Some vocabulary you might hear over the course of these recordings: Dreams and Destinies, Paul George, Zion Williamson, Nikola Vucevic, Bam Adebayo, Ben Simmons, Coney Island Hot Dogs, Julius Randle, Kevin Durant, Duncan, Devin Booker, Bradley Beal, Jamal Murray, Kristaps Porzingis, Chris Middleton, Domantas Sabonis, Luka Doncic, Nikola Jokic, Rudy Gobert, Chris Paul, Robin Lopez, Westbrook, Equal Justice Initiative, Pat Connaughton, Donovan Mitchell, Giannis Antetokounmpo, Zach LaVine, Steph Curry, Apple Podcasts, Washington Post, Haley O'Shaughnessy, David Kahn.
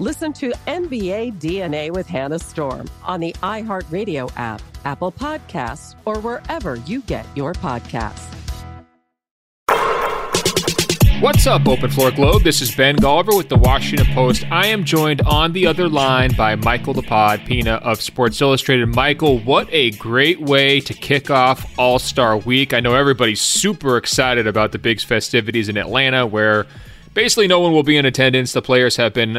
Listen to NBA DNA with Hannah Storm on the iHeartRadio app, Apple Podcasts, or wherever you get your podcasts. What's up, Open Floor Globe? This is Ben Golliver with the Washington Post. I am joined on the other line by Michael the Pod Pina of Sports Illustrated. Michael, what a great way to kick off All-Star Week. I know everybody's super excited about the big festivities in Atlanta, where basically no one will be in attendance. The players have been,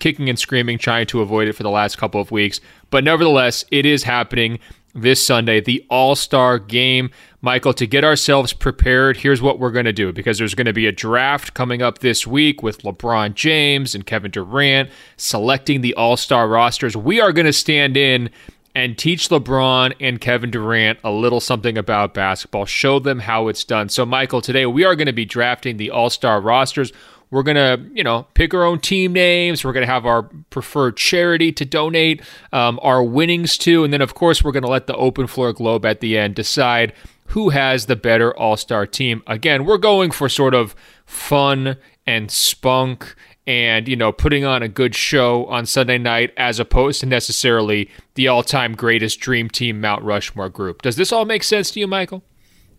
kicking and screaming, trying to avoid it for the last couple of weeks. But nevertheless, it is happening this Sunday, the All-Star Game. Michael, to get ourselves prepared, here's what we're going to do, because there's going to be a draft coming up this week with LeBron James and Kevin Durant selecting the All-Star rosters. We are going to stand in and teach LeBron and Kevin Durant a little something about basketball. Show them how it's done. So, Michael, today we are going to be drafting the All-Star rosters. We're going to, pick our own team names. We're going to have our preferred charity to donate our winnings to. And then, of course, we're going to let the Open Floor Globe at the end decide who has the better All-Star team. Again, we're going for sort of fun and spunk and, putting on a good show on Sunday night as opposed to necessarily the all-time greatest dream team Mount Rushmore group. Does this all make sense to you, Michael?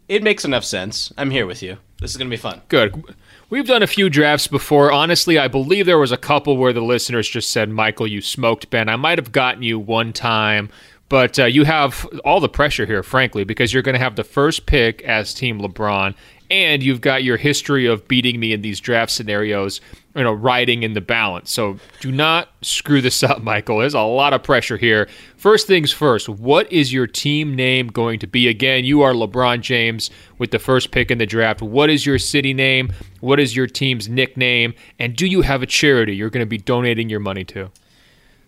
It makes enough sense. I'm here with you. This is going to be fun. Good. We've done a few drafts before. Honestly, I believe there was a couple where the listeners just said, Michael, you smoked Ben. I might have gotten you one time, but you have all the pressure here, frankly, because you're going to have the first pick as Team LeBron, and you've got your history of beating me in these draft scenarios, riding in the balance. So do not screw this up, Michael. There's a lot of pressure here. First things first, what is your team name going to be? Again, you are LeBron James with the first pick in the draft. What is your city name? What is your team's nickname? And do you have a charity you're going to be donating your money to?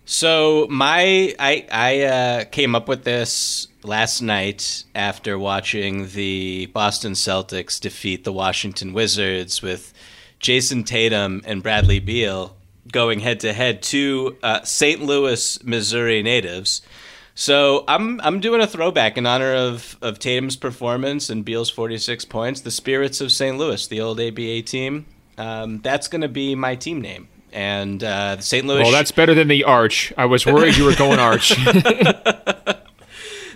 So I came up with this last night after watching the Boston Celtics defeat the Washington Wizards with Jason Tatum and Bradley Beal going head-to-head, two St. Louis, Missouri natives. So I'm doing a throwback in honor of Tatum's performance and Beal's 46 points, the spirits of St. Louis, the old ABA team. That's going to be my team name. And the St. Louis. Well, that's better than the Arch. I was worried you were going Arch.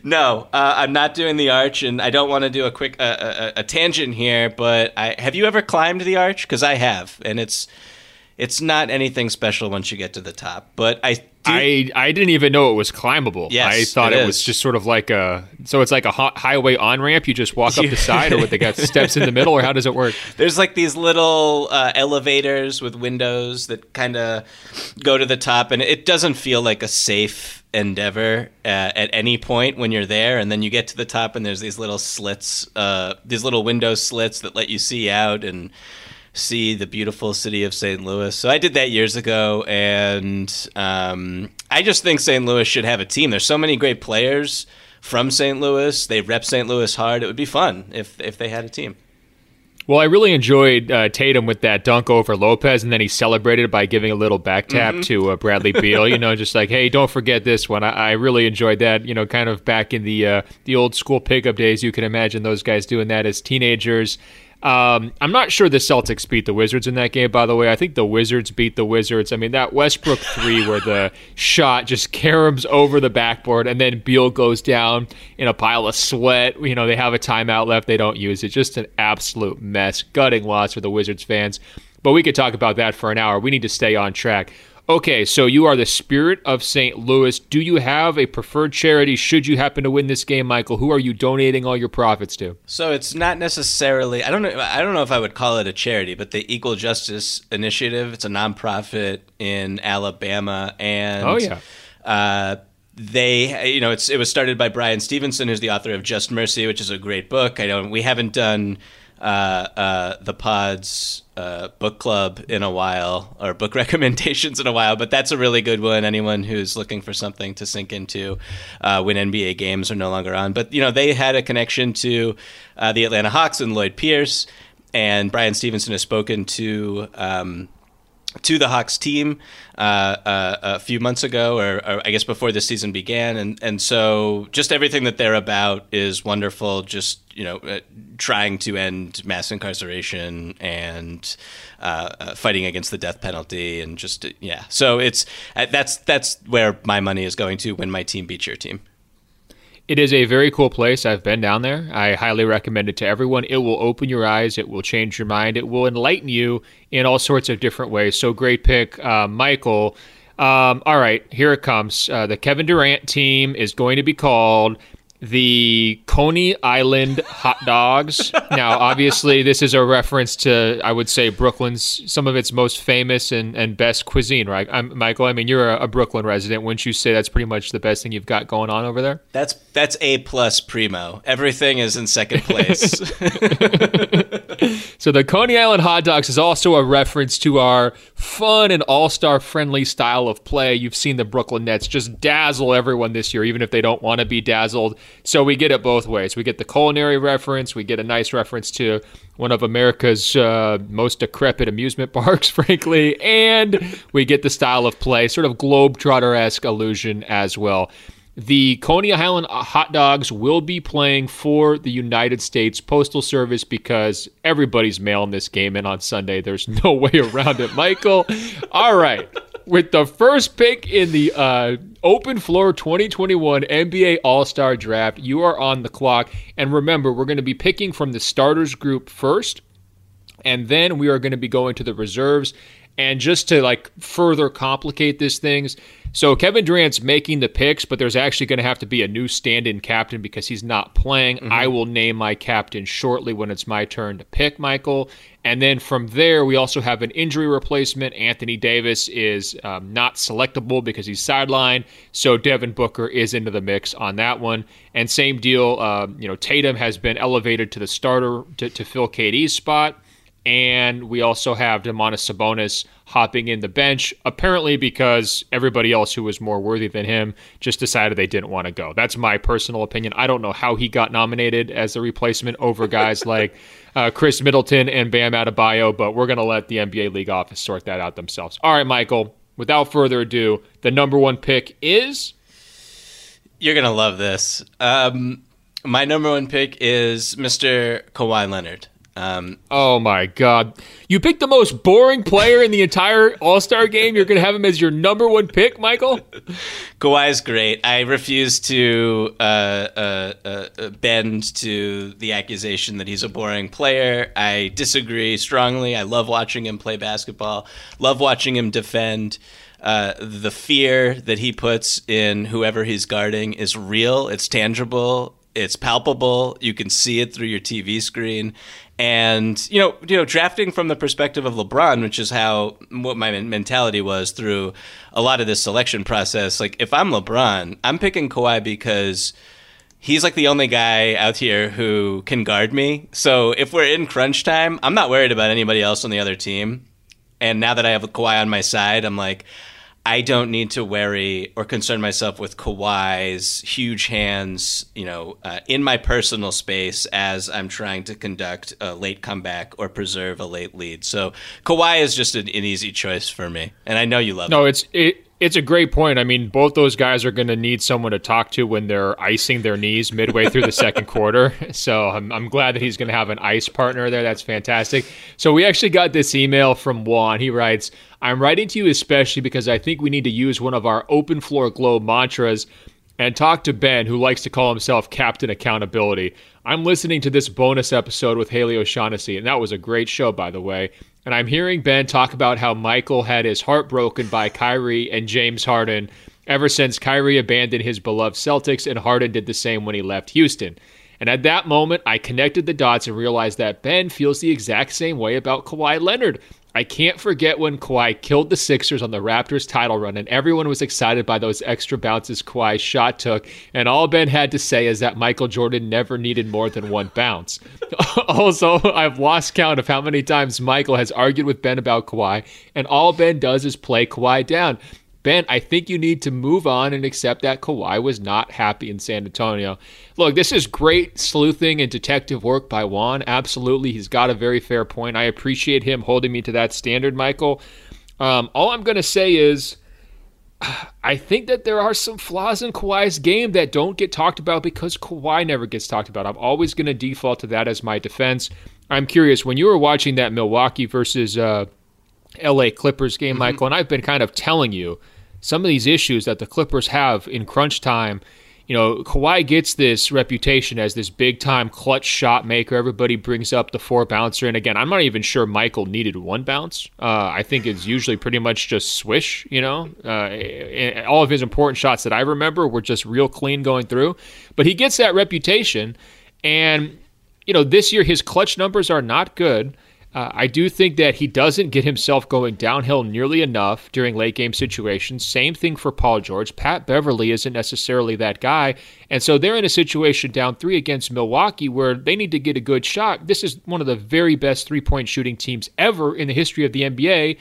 No, I'm not doing the Arch, and I don't want to do a quick a tangent here. But have you ever climbed the Arch? Because I have, and it's not anything special once you get to the top. But I didn't even know it was climbable. Yes, I thought it was just sort of like it's like a highway on-ramp. You just walk up the side, or what, they got steps in the middle, or how does it work? There's like these little elevators with windows that kind of go to the top, and it doesn't feel like a safe endeavor at any point when you're there. And then you get to the top, and there's these little window slits that let you see out, and see the beautiful city of St. Louis. So I did that years ago, and I just think St. Louis should have a team. There's so many great players from St. Louis. They rep St. Louis hard. It would be fun if they had a team. Well, I really enjoyed Tatum with that dunk over Lopez, and then he celebrated by giving a little back tap to Bradley Beal, you know, just like, hey, don't forget this one. I really enjoyed that, you know, kind of back in the old school pickup days. You can imagine those guys doing that as teenagers. I'm not sure the Celtics beat the Wizards in that game, by the way. I think the Wizards beat the Wizards. I mean, that Westbrook 3 where the shot just caroms over the backboard and then Beal goes down in a pile of sweat. You know, they have a timeout left. They don't use it. Just an absolute mess. Gutting loss for the Wizards fans. But we could talk about that for an hour. We need to stay on track. Okay, so you are the Spirit of St. Louis. Do you have a preferred charity should you happen to win this game, Michael? Who are you donating all your profits to? So it's not necessarily, I don't know if I would call it a charity, but the Equal Justice Initiative, it's a nonprofit in Alabama, and they, you know, it was started by Bryan Stevenson, who's the author of Just Mercy, which is a great book. We haven't done the pod's book club in a while, or book recommendations in a while, but that's a really good one. Anyone who's looking for something to sink into when NBA games are no longer on. But, you know, they had a connection to the Atlanta Hawks and Lloyd Pierce, and Bryan Stevenson has spoken to the Hawks team a few months ago, or I guess before this season began. And so just everything that they're about is wonderful. Just, you know, trying to end mass incarceration and fighting against the death penalty, and just, yeah. So it's, that's where my money is going to when my team beats your team. It is a very cool place. I've been down there. I highly recommend it to everyone. It will open your eyes. It will change your mind. It will enlighten you in all sorts of different ways. So great pick, Michael. All right, here it comes. The Kevin Durant team is going to be called the Coney Island Hot Dogs. Now, obviously, this is a reference to, I would say, Brooklyn's, some of its most famous and best cuisine, right? Michael, I mean, you're a Brooklyn resident. Wouldn't you say that's pretty much the best thing you've got going on over there? That's A+ primo. Everything is in second place. So the Coney Island Hot Dogs is also a reference to our fun and all-star friendly style of play. You've seen the Brooklyn Nets just dazzle everyone this year, even if they don't want to be dazzled. So we get it both ways. We get the culinary reference. We get a nice reference to one of America's most decrepit amusement parks, frankly. And we get the style of play, sort of globetrotter-esque illusion as well. The Coney Island Hot Dogs will be playing for the United States Postal Service because everybody's mailing this game in on Sunday. There's no way around it, Michael. All right. With the first pick in the Open Floor 2021 NBA All-Star Draft, you are on the clock. And remember, we're going to be picking from the starters group first, and then we are going to be going to the reserves. And just to like further complicate these things, so Kevin Durant's making the picks, but there's actually going to have to be a new stand-in captain because he's not playing. Mm-hmm. I will name my captain shortly when it's my turn to pick, Michael. And then from there, we also have an injury replacement. Anthony Davis is not selectable because he's sidelined, so Devin Booker is into the mix on that one. And same deal, you know, Tatum has been elevated to the starter to fill KD's spot. And we also have Domantas Sabonis hopping in the bench, apparently because everybody else who was more worthy than him just decided they didn't want to go. That's my personal opinion. I don't know how he got nominated as the replacement over guys like Chris Middleton and Bam Adebayo, but we're going to let the NBA league office sort that out themselves. All right, Michael, without further ado, the number one pick is... You're going to love this. My number one pick is Mr. Kawhi Leonard. Oh my God! You picked the most boring player in the entire All-Star game. You're going to have him as your number one pick, Michael? Kawhi's great. I refuse to bend to the accusation that he's a boring player. I disagree strongly. I love watching him play basketball. Love watching him defend. The fear that he puts in whoever he's guarding is real. It's tangible. It's palpable. You can see it through your TV screen. And, you know, drafting from the perspective of LeBron, which is what my mentality was through a lot of this selection process. Like, if I'm LeBron, I'm picking Kawhi because he's like the only guy out here who can guard me. So if we're in crunch time, I'm not worried about anybody else on the other team. And now that I have Kawhi on my side, I'm like, I don't need to worry or concern myself with Kawhi's huge hands, you know, in my personal space as I'm trying to conduct a late comeback or preserve a late lead. So Kawhi is just an easy choice for me, and I know you love it. No, it's a great point. I mean, both those guys are going to need someone to talk to when they're icing their knees midway through the second quarter. So I'm glad that he's going to have an ice partner there. That's fantastic. So we actually got this email from Juan. He writes, I'm writing to you especially because I think we need to use one of our Open Floor Glow mantras and talk to Ben, who likes to call himself Captain Accountability. I'm listening to this bonus episode with Haley O'Shaughnessy, and that was a great show, by the way. And I'm hearing Ben talk about how Michael had his heart broken by Kyrie and James Harden ever since Kyrie abandoned his beloved Celtics and Harden did the same when he left Houston. And at that moment, I connected the dots and realized that Ben feels the exact same way about Kawhi Leonard. I can't forget when Kawhi killed the Sixers on the Raptors title run, and everyone was excited by those extra bounces Kawhi's shot took, and all Ben had to say is that Michael Jordan never needed more than one bounce. Also, I've lost count of how many times Michael has argued with Ben about Kawhi, and all Ben does is play Kawhi down. Ben, I think you need to move on and accept that Kawhi was not happy in San Antonio. Look, this is great sleuthing and detective work by Juan. Absolutely, he's got a very fair point. I appreciate him holding me to that standard, Michael. All I'm going to say is I think that there are some flaws in Kawhi's game that don't get talked about because Kawhi never gets talked about. I'm always going to default to that as my defense. I'm curious, when you were watching that Milwaukee versus LA Clippers game, Michael, and I've been kind of telling you some of these issues that the Clippers have in crunch time. You know, Kawhi gets this reputation as this big-time clutch shot maker. Everybody brings up the four-bouncer. And again, I'm not even sure Michael needed one bounce. I think it's usually pretty much just swish, you know. All of his important shots that I remember were just real clean going through. But he gets that reputation. And, you know, this year his clutch numbers are not good. I do think that he doesn't get himself going downhill nearly enough during late-game situations. Same thing for Paul George. Pat Beverly isn't necessarily that guy. And so they're in a situation down three against Milwaukee where they need to get a good shot. This is one of the very best three-point shooting teams ever in the history of the NBA,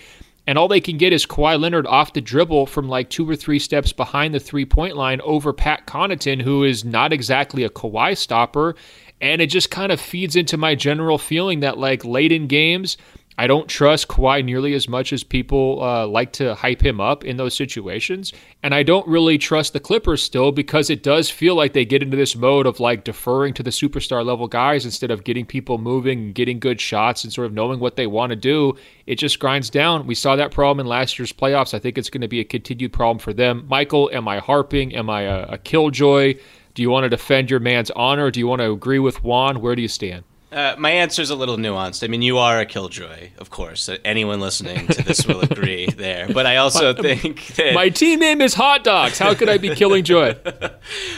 and all they can get is Kawhi Leonard off the dribble from like two or three steps behind the three-point line over Pat Connaughton, who is not exactly a Kawhi stopper. And it just kind of feeds into my general feeling that, like, late in games, I don't trust Kawhi nearly as much as people like to hype him up in those situations. And I don't really trust the Clippers still because it does feel like they get into this mode of, like, deferring to the superstar-level guys instead of getting people moving and getting good shots and sort of knowing what they want to do. It just grinds down. We saw that problem in last year's playoffs. I think it's going to be a continued problem for them. Michael, am I harping? Am I a killjoy? Do you want to defend your man's honor? Do you want to agree with Juan? Where do you stand? My answer is a little nuanced. I mean, you are a killjoy, of course. Anyone listening to this will agree there. But I also think that... My team name is Hot Dogs. How could I be killing joy?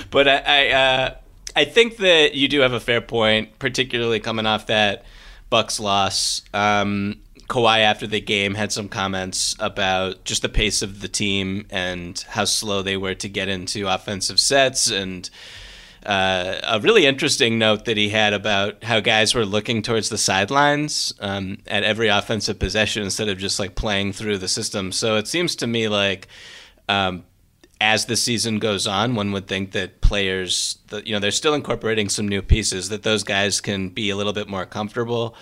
But I think that you do have a fair point, particularly coming off that Bucks loss. Kawhi, after the game, had some comments about just the pace of the team and how slow they were to get into offensive sets. And a really interesting note that he had about how guys were looking towards the sidelines at every offensive possession instead of just like playing through the system. So it seems to me like as the season goes on, one would think that players, you know, they're still incorporating some new pieces, that those guys can be a little bit more comfortable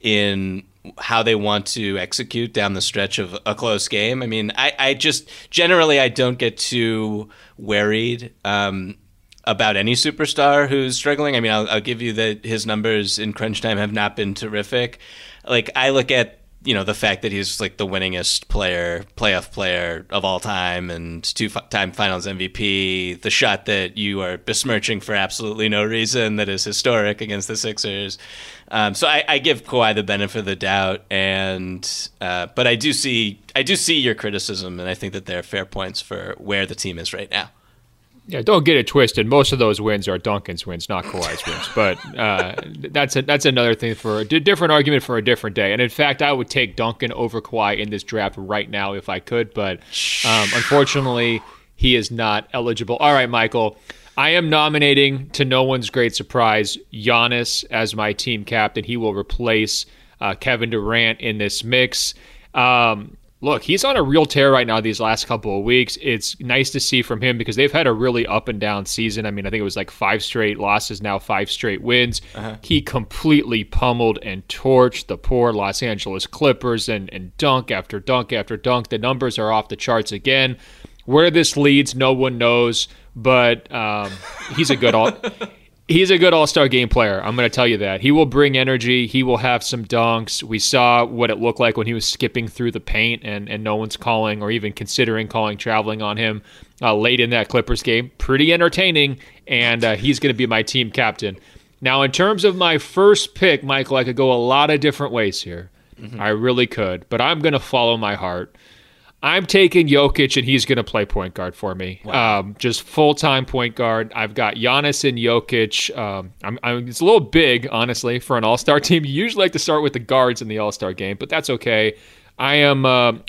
in how they want to execute down the stretch of a close game. I mean, I just generally I don't get too worried about any superstar who's struggling. I mean, I'll give you that his numbers in crunch time have not been terrific. Like, I look at, you know, the fact that he's like the winningest playoff player of all time and two-time finals MVP, the shot that you are besmirching for absolutely no reason that is historic against the Sixers. So I give Kawhi the benefit of the doubt, and but I do see your criticism, and I think that there are fair points for where the team is right now. Yeah, don't get it twisted. Most of those wins are Duncan's wins, not Kawhi's wins. But that's another thing for a different argument for a different day. And in fact, I would take Duncan over Kawhi in this draft right now if I could. But unfortunately, he is not eligible. All right, Michael. I am nominating, to no one's great surprise, Giannis as my team captain. He will replace Kevin Durant in this mix. Look, he's on a real tear right now these last couple of weeks. It's nice to see from him because they've had a really up and down season. I mean, I think it was like 5 straight losses, now 5 straight wins. He completely pummeled and torched the poor Los Angeles Clippers and dunk after dunk after dunk. The numbers are off the charts again. Where this leads, no one knows, but he's a good all-star game player. I'm going to tell you that. He will bring energy. He will have some dunks. We saw what it looked like when he was skipping through the paint and no one's calling or even considering calling traveling on him late in that Clippers game. Pretty entertaining, and he's going to be my team captain. Now, in terms of my first pick, Michael, I could go a lot of different ways here. I really could, but I'm going to follow my heart. I'm taking Jokic, and he's going to play point guard for me. Wow. Just full-time point guard. I've got Giannis and Jokic. It's a little big, honestly, for an all-star team. You usually like to start with the guards in the all-star game, but that's okay. I am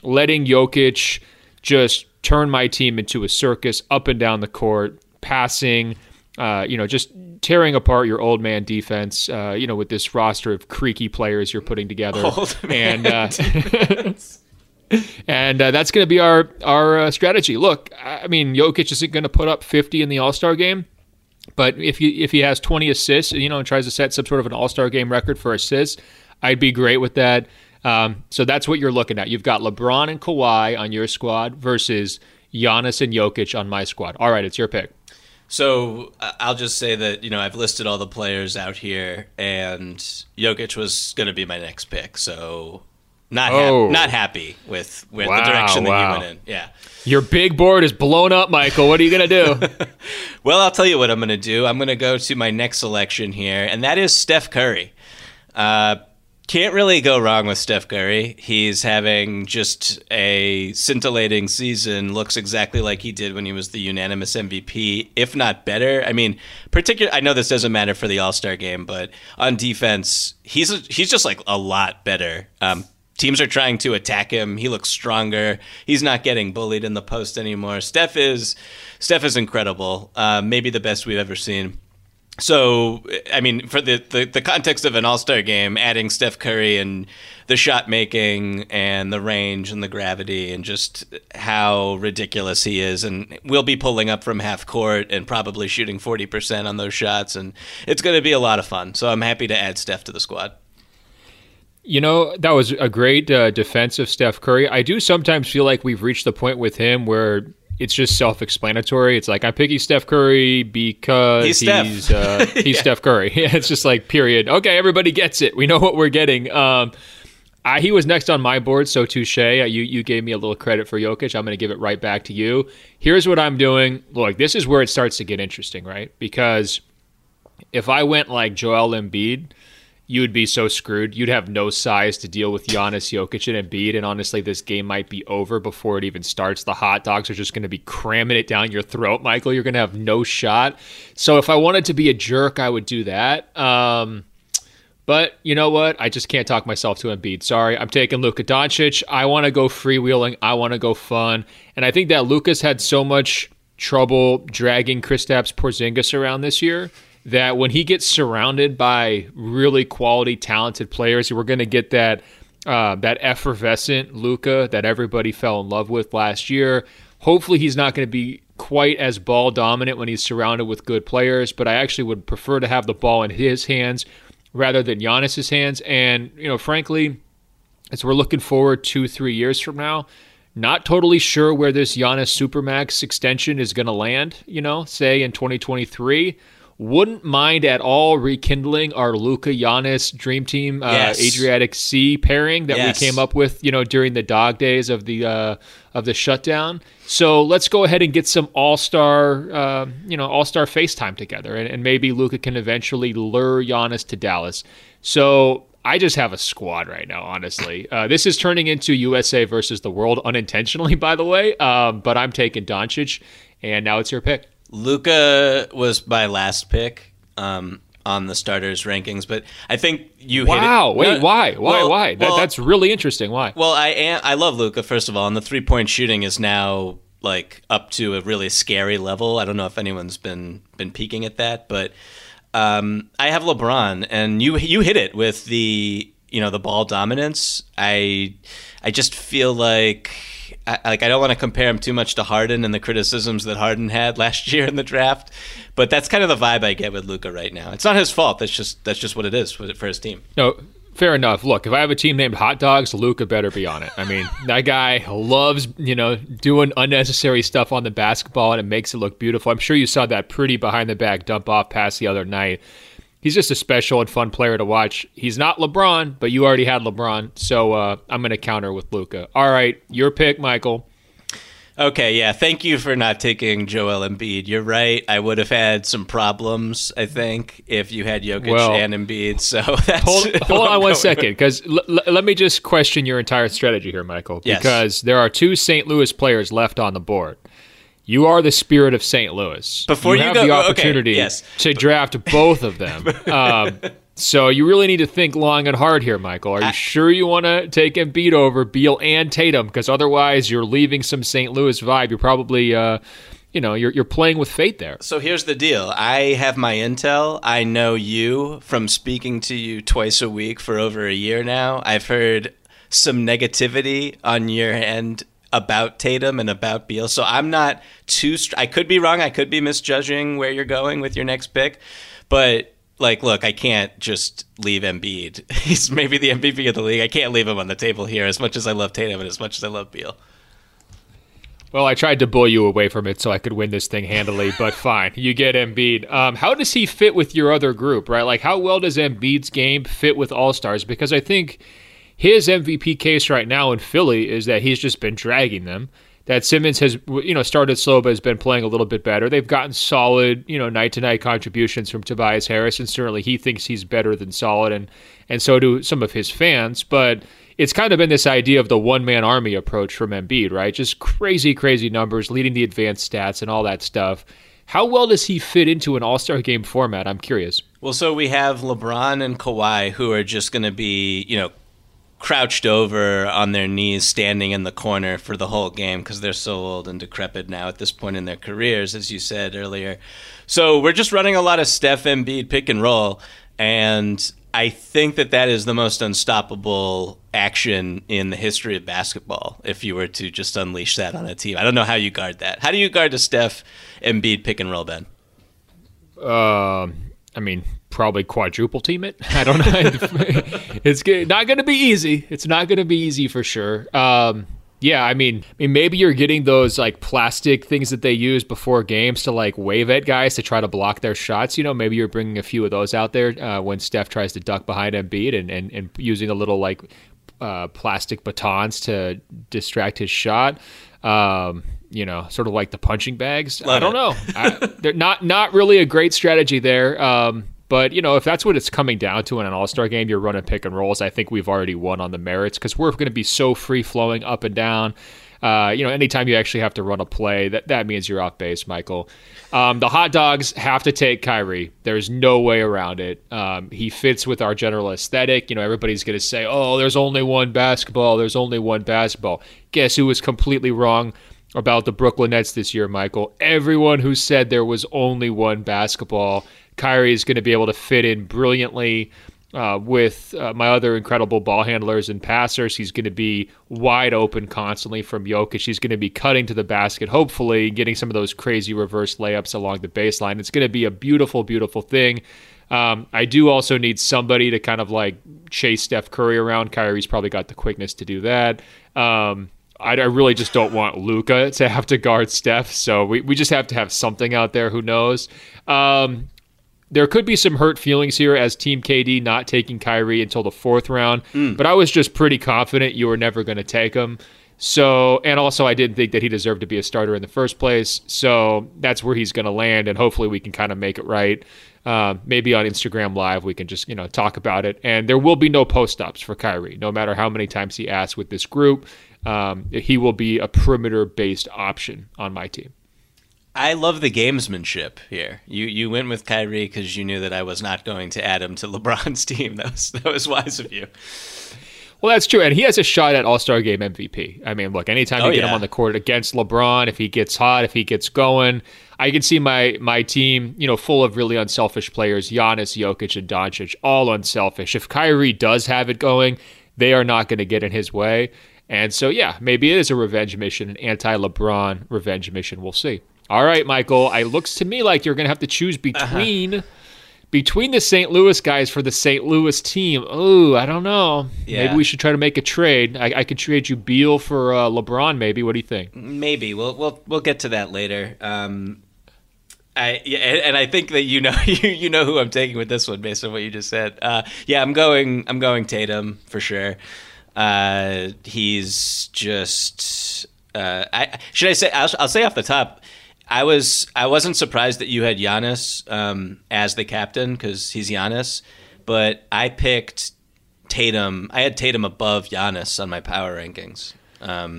letting Jokic just turn my team into a circus up and down the court, passing, just tearing apart your old man defense, with this roster of creaky players you're putting together. Old man defense. And that's going to be our strategy. Look, I mean, Jokic isn't going to put up 50 in the All-Star game, but if he has 20 assists, and tries to set some sort of an All-Star game record for assists, I'd be great with that. So that's what you're looking at. You've got LeBron and Kawhi on your squad versus Giannis and Jokic on my squad. All right, it's your pick. So I'll just say that, I've listed all the players out here, and Jokic was going to be my next pick, so... Not happy with the direction that you went in. Yeah, your big board is blown up, Michael. What are you going to do? Well, I'll tell you what I'm going to do. I'm going to go to my next selection here, and that is Steph Curry. Can't really go wrong with Steph Curry. He's having just a scintillating season. Looks exactly like he did when he was the unanimous MVP, if not better. I mean, I know this doesn't matter for the All-Star game, but on defense, he's just like a lot better. Teams are trying to attack him. He looks stronger. He's not getting bullied in the post anymore. Steph is incredible. Maybe the best we've ever seen. So, I mean, for the context of an all-star game, adding Steph Curry and the shot making and the range and the gravity and just how ridiculous he is. And we'll be pulling up from half court and probably shooting 40% on those shots. And it's going to be a lot of fun. So I'm happy to add Steph to the squad. That was a great defense of Steph Curry. I do sometimes feel like we've reached the point with him where it's just self-explanatory. It's like, I'm picking Steph Curry because he's yeah. Steph Curry. It's just like, period. Okay, everybody gets it. We know what we're getting. He was next on my board, so touche. You gave me a little credit for Jokic. I'm going to give it right back to you. Here's what I'm doing. Look, this is where it starts to get interesting, right? Because if I went like Joel Embiid, you would be so screwed. You'd have no size to deal with Giannis, Jokic, and Embiid. And honestly, this game might be over before it even starts. The hot dogs are just going to be cramming it down your throat, Michael. You're going to have no shot. So if I wanted to be a jerk, I would do that. But you know what? I just can't talk myself to Embiid. Sorry, I'm taking Luka Doncic. I want to go freewheeling. I want to go fun. And I think that Luka's had so much trouble dragging Kristaps Porzingis around this year that when he gets surrounded by really quality, talented players, we're going to get that effervescent Luka that everybody fell in love with last year. Hopefully he's not going to be quite as ball dominant when he's surrounded with good players, but I actually would prefer to have the ball in his hands rather than Giannis's hands. And, frankly, as we're looking forward 2-3 years from now, not totally sure where this Giannis Supermax extension is going to land, say in 2023. Wouldn't mind at all rekindling our Luka Giannis dream team Adriatic Sea pairing that we came up with, during the dog days of the shutdown. So let's go ahead and get some all-star FaceTime together, and maybe Luka can eventually lure Giannis to Dallas. So I just have a squad right now, honestly. This is turning into USA versus the world unintentionally, by the way. But I'm taking Doncic, and now it's your pick. Luka was my last pick on the starters rankings, but I think you hit it. Wow, wait, why? Well, why? That's really interesting. Why? Well, I love Luka, first of all, and the 3-point shooting is now like up to a really scary level. I don't know if anyone's been peeking at that, but I have LeBron, and you hit it with the, you know, the ball dominance. I just feel like I don't want to compare him too much to Harden and the criticisms that Harden had last year in the draft, but that's kind of the vibe I get with Luka right now. It's not his fault. That's just what it is for his team. No, fair enough. Look, if I have a team named Hot Dogs, Luka better be on it. I mean, that guy loves, you know, doing unnecessary stuff on the basketball, and it makes it look beautiful. I'm sure you saw that pretty behind the back dump off pass the other night. He's just a special and fun player to watch. He's not LeBron, but you already had LeBron, so I'm going to counter with Luka. All right, your pick, Michael. Okay, yeah, thank you for not taking Joel Embiid. You're right. I would have had some problems, I think, if you had Jokic and Embiid. So that's hold on 1 second, because let me just question your entire strategy here, Michael, because there are two St. Louis players left on the board. You are the spirit of St. Louis. Before you have the opportunity to draft both of them. So you really need to think long and hard here, Michael. Are you sure you want to take Embiid over Beal and Tatum? Because otherwise you're leaving some St. Louis vibe. You're probably, you're playing with fate there. So here's the deal. I have my intel. I know you from speaking to you twice a week for over a year now. I've heard some negativity on your end about Tatum and about Beal. So I'm not too I could be wrong. I could be misjudging where you're going with your next pick. But, like, look, I can't just leave Embiid. He's maybe the MVP of the league. I can't leave him on the table here as much as I love Tatum and as much as I love Beal. Well, I tried to bull you away from it so I could win this thing handily, but fine. You get Embiid. How does he fit with your other group, right? Like, how well does Embiid's game fit with All-Stars? Because I think his MVP case right now in Philly is that he's just been dragging them, that Simmons has, started slow but has been playing a little bit better. They've gotten solid, night-to-night contributions from Tobias Harris, and certainly he thinks he's better than solid, and so do some of his fans. But it's kind of been this idea of the one-man army approach from Embiid, right? Just crazy, crazy numbers, leading the advanced stats and all that stuff. How well does he fit into an All-Star game format? I'm curious. Well, so we have LeBron and Kawhi, who are just going to be, crouched over on their knees, standing in the corner for the whole game because they're so old and decrepit now at this point in their careers, as you said earlier. So we're just running a lot of Steph Embiid pick and roll, and I think that is the most unstoppable action in the history of basketball if you were to just unleash that on a team. I don't know how you guard that. How do you guard a Steph Embiid pick and roll, Ben? Probably quadruple team it. I don't know. It's not going to be easy. It's not going to be easy for sure. Maybe you're getting those like plastic things that they use before games to like wave at guys to try to block their shots. Maybe you're bringing a few of those out there when Steph tries to duck behind Embiid and using a little like plastic batons to distract his shot. Sort of like the punching bags. Love I don't it. Know. They're not really a great strategy there. But, if that's what it's coming down to in an All-Star game, you're running pick and rolls. I think we've already won on the merits because we're going to be so free-flowing up and down. Anytime you actually have to run a play, that means you're off base, Michael. The hot dogs have to take Kyrie. There's no way around it. He fits with our general aesthetic. Everybody's going to say, oh, there's only one basketball. There's only one basketball. Guess who was completely wrong about the Brooklyn Nets this year, Michael? Everyone who said there was only one basketball. Kyrie is going to be able to fit in brilliantly with my other incredible ball handlers and passers. He's going to be wide open constantly from Jokic. He's going to be cutting to the basket, hopefully getting some of those crazy reverse layups along the baseline. It's going to be a beautiful, beautiful thing. I do also need somebody to kind of like chase Steph Curry around. Kyrie's probably got the quickness to do that. I really just don't want Luka to have to guard Steph, so we just have to have something out there. Who knows? There could be some hurt feelings here as Team KD not taking Kyrie until the fourth round, but I was just pretty confident you were never going to take him. So, and also I didn't think that he deserved to be a starter in the first place, so that's where he's going to land, and hopefully we can kind of make it right. Maybe on Instagram Live we can just, talk about it, and there will be no post-ups for Kyrie, no matter how many times he asks with this group. He will be a perimeter-based option on my team. I love the gamesmanship here. You went with Kyrie because you knew that I was not going to add him to LeBron's team. That was wise of you. Well, that's true. And he has a shot at All-Star Game MVP. I mean, look, anytime you get him on the court against LeBron, if he gets hot, if he gets going, I can see my team, you know, full of really unselfish players, Giannis, Jokic, and Doncic, all unselfish. If Kyrie does have it going, they are not going to get in his way. And so, yeah, maybe it is a revenge mission, an anti-LeBron revenge mission. We'll see. All right, Michael, it looks to me like you're going to have to choose between the St. Louis guys for the St. Louis team. Oh, I don't know. Yeah. Maybe we should try to make a trade. I could trade you Beal for LeBron, maybe. What do you think? Maybe. We'll get to that later. I think that you know who I'm taking with this one based on what you just said. I'm going Tatum for sure. He's just. I'll say off the top. I wasn't surprised that you had Giannis as the captain because he's Giannis, but I picked Tatum. I had Tatum above Giannis on my power rankings, and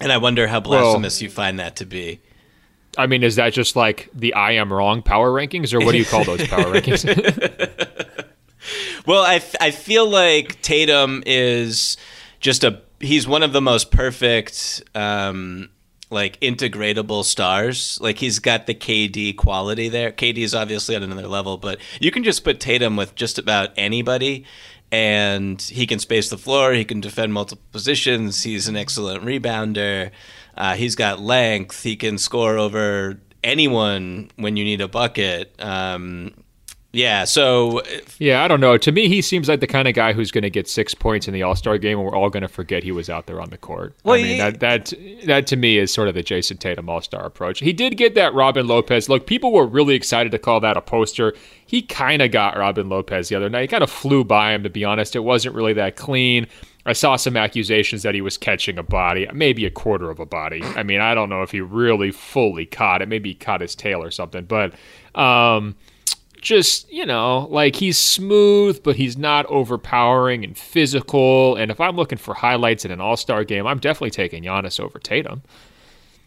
I wonder how blasphemous you find that to be. I mean, is that just like the I am wrong power rankings, or what do you call those power rankings? Well, I feel like Tatum is just he's one of the most perfect like integratable stars. Like he's got the KD quality there. KD is obviously on another level, but you can just put Tatum with just about anybody and he can space the floor. He can defend multiple positions. He's an excellent rebounder. He's got length. He can score over anyone when you need a bucket. I don't know. To me, he seems like the kind of guy who's going to get 6 points in the All-Star game, and we're all going to forget he was out there on the court. Well, I mean, that to me is sort of the Jason Tatum All-Star approach. He did get that Robin Lopez look. People were really excited to call that a poster. He kind of got Robin Lopez the other night. He kind of flew by him, to be honest. It wasn't really that clean. I saw some accusations that he was catching a body, maybe a quarter of a body. I mean, I don't know if he really fully caught it. Maybe he caught his tail or something, but... just, you know, like he's smooth, but he's not overpowering and physical. And if I'm looking for highlights in an All-Star game, I'm definitely taking Giannis over Tatum.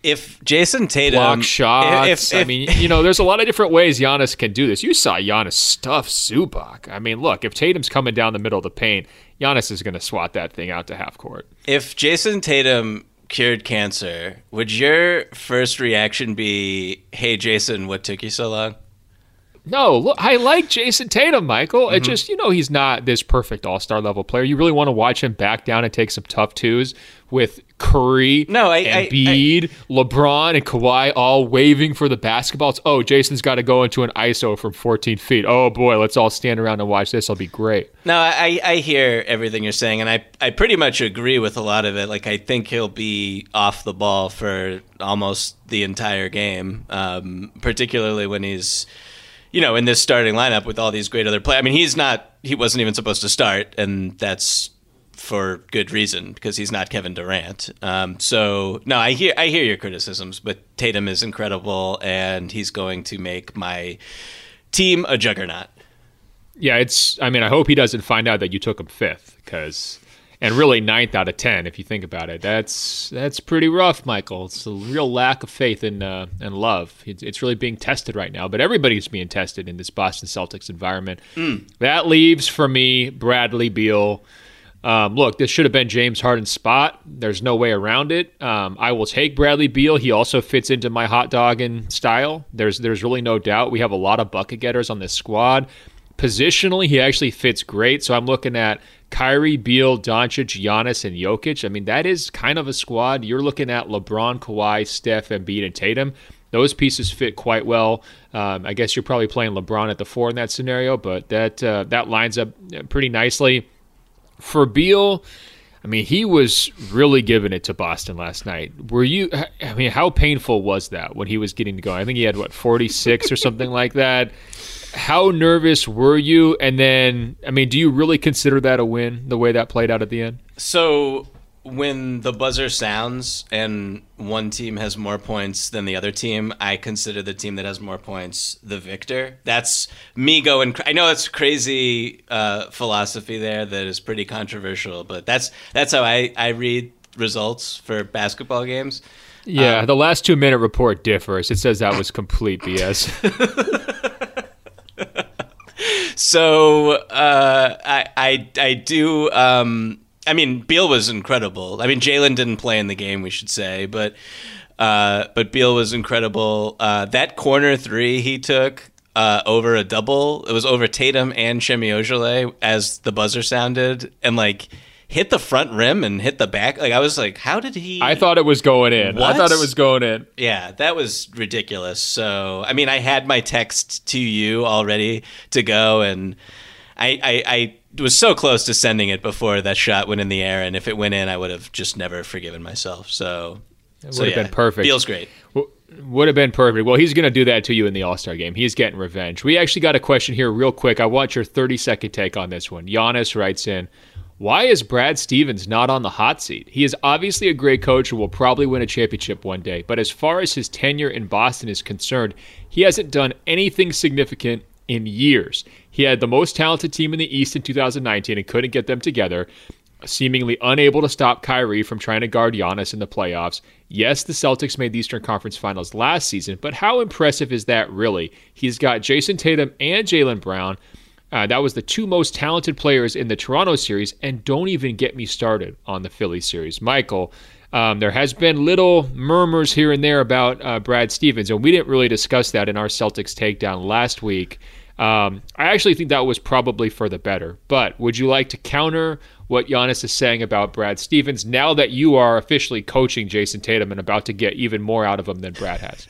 If Jason Tatum... block shots. There's a lot of different ways Giannis can do this. You saw Giannis stuff Zubac. I mean, look, if Tatum's coming down the middle of the paint, Giannis is going to swat that thing out to half court. If Jason Tatum cured cancer, would your first reaction be, hey, Jason, what took you so long? No, look, I like Jason Tatum, Michael. It just, he's not this perfect all-star level player. You really want to watch him back down and take some tough twos with Curry, Embiid, LeBron, and Kawhi all waving for the basketballs. Oh, Jason's got to go into an ISO from 14 feet. Oh, boy, let's all stand around and watch this. It'll be great. No, I hear everything you're saying, and I pretty much agree with a lot of it. Like, I think he'll be off the ball for almost the entire game, particularly when he's... in this starting lineup with all these great other players. I mean, he wasn't even supposed to start, and that's for good reason because he's not Kevin Durant. So, no, I hear your criticisms, but Tatum is incredible, and he's going to make my team a juggernaut. Yeah, I hope he doesn't find out that you took him fifth and really 9th out of 10, if you think about it. That's pretty rough, Michael. It's a real lack of faith and love. It's really being tested right now, but everybody's being tested in this Boston Celtics environment. Mm. That leaves, for me, Bradley Beal. Look, this should have been James Harden's spot. There's no way around it. I will take Bradley Beal. He also fits into my hot dog in style. There's really no doubt. We have a lot of bucket getters on this squad. Positionally, he actually fits great. So I'm looking at Kyrie, Beal, Doncic, Giannis, and Jokic. I mean, that is kind of a squad. You're looking at LeBron, Kawhi, Steph, Embiid, and Tatum. Those pieces fit quite well. I guess you're probably playing LeBron at the 4 in that scenario, but that lines up pretty nicely. For Beal, I mean, he was really giving it to Boston last night. How painful was that when he was getting to go? I think he had, 46 or something like that. How nervous were you? And then, I mean, do you really consider that a win, the way that played out at the end? So when the buzzer sounds and one team has more points than the other team, I consider the team that has more points the victor. That's me going. I know that's crazy philosophy there that is pretty controversial, but that's how I read results for basketball games. Yeah, the last 2-minute report differs. It says that was complete BS. So I do I mean, Beal was incredible. I mean, Jaylen didn't play in the game, we should say, but Beal was incredible. That corner three he took over a double, it was over Tatum and Shemi Ojale as the buzzer sounded, and like hit the front rim and hit the back. Like I was like, how did he? I thought it was going in. What? I thought it was going in. Yeah, that was ridiculous. So I mean, I had my text to you already to go, and I was so close to sending it before that shot went in the air, and if it went in, I would have just never forgiven myself. So it would have been perfect. Feels great. Would have been perfect. Well, he's going to do that to you in the All-Star game. He's getting revenge. We actually got a question here real quick. I want your 30-second take on this one. Giannis writes in, why is Brad Stevens not on the hot seat? He is obviously a great coach and will probably win a championship one day, but as far as his tenure in Boston is concerned, he hasn't done anything significant in years. He had the most talented team in the East in 2019 and couldn't get them together, seemingly unable to stop Kyrie from trying to guard Giannis in the playoffs. Yes, the Celtics made the Eastern Conference Finals last season, but how impressive is that really? He's got Jason Tatum and Jaylen Brown. That was the two most talented players in the Toronto series, and don't even get me started on the Philly series. Michael, there has been little murmurs here and there about Brad Stevens, and we didn't really discuss that in our Celtics takedown last week. I actually think that was probably for the better, but would you like to counter what Giannis is saying about Brad Stevens now that you are officially coaching Jason Tatum and about to get even more out of him than Brad has?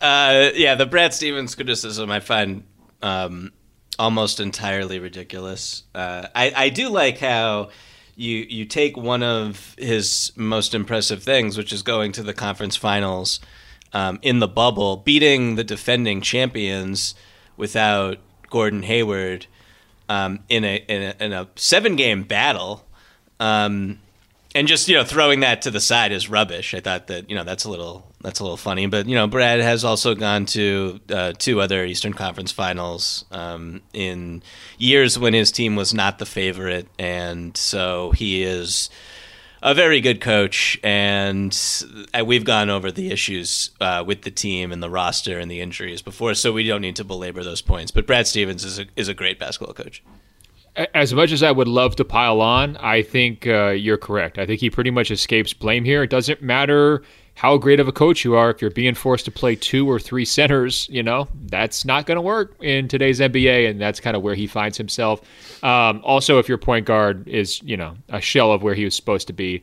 Yeah, the Brad Stevens criticism I find almost entirely ridiculous. I do like how you take one of his most impressive things, which is going to the conference finals in the bubble, beating the defending champions without Gordon Hayward in a 7-game battle, and just throwing that to the side is rubbish. I thought that that's a little funny, but Brad has also gone to 2 other Eastern Conference Finals in years when his team was not the favorite, and so he is a very good coach. And we've gone over the issues with the team and the roster and the injuries before, so we don't need to belabor those points. But Brad Stevens is a great basketball coach. As much as I would love to pile on, I think you're correct. I think he pretty much escapes blame here. It doesn't matter how great of a coach you are, if you're being forced to play 2 or 3 centers, that's not going to work in today's NBA, and that's kind of where he finds himself. Also, if your point guard is, a shell of where he was supposed to be,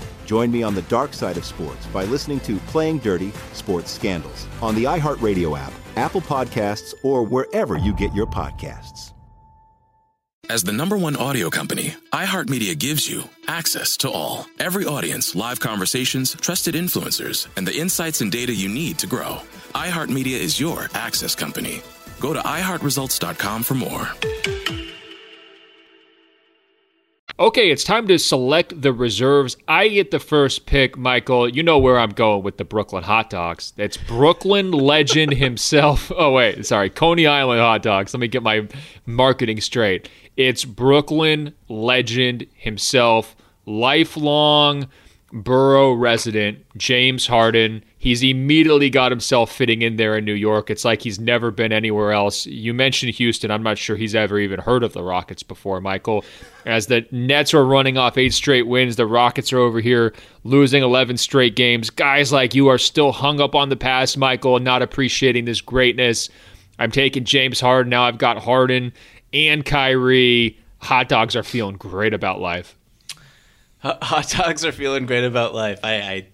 Join me on the dark side of sports by listening to Playing Dirty: Sports Scandals on the iHeartRadio app, Apple Podcasts, or wherever you get your podcasts. As the #1 audio company, iHeartMedia gives you access to all. Every audience, live conversations, trusted influencers, and the insights and data you need to grow. iHeartMedia is your access company. Go to iHeartResults.com for more. Okay, it's time to select the reserves. I get the first pick, Michael. You know where I'm going with the Brooklyn Hot Dogs. That's Brooklyn legend himself. Oh, wait, sorry. Coney Island Hot Dogs. Let me get my marketing straight. It's Brooklyn legend himself, lifelong borough resident, James Harden. He's immediately got himself fitting in there in New York. It's like he's never been anywhere else. You mentioned Houston. I'm not sure he's ever even heard of the Rockets before, Michael. As the Nets are running off 8 straight wins, the Rockets are over here losing 11 straight games. Guys like you are still hung up on the past, Michael, and not appreciating this greatness. I'm taking James Harden. Now I've got Harden and Kyrie. Hot dogs are feeling great about life. Hot dogs are feeling great about life.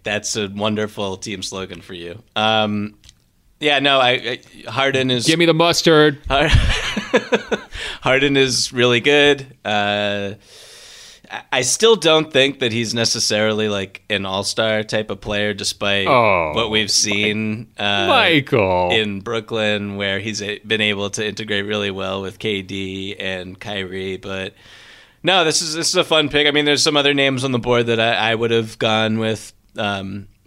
That's a wonderful team slogan for you. Harden is... Give me the mustard. Harden is really good. I still don't think that he's necessarily like an all-star type of player, despite what we've seen Michael in Brooklyn, where he's been able to integrate really well with KD and Kyrie, but... No, this is a fun pick. I mean, there's some other names on the board that I would have gone with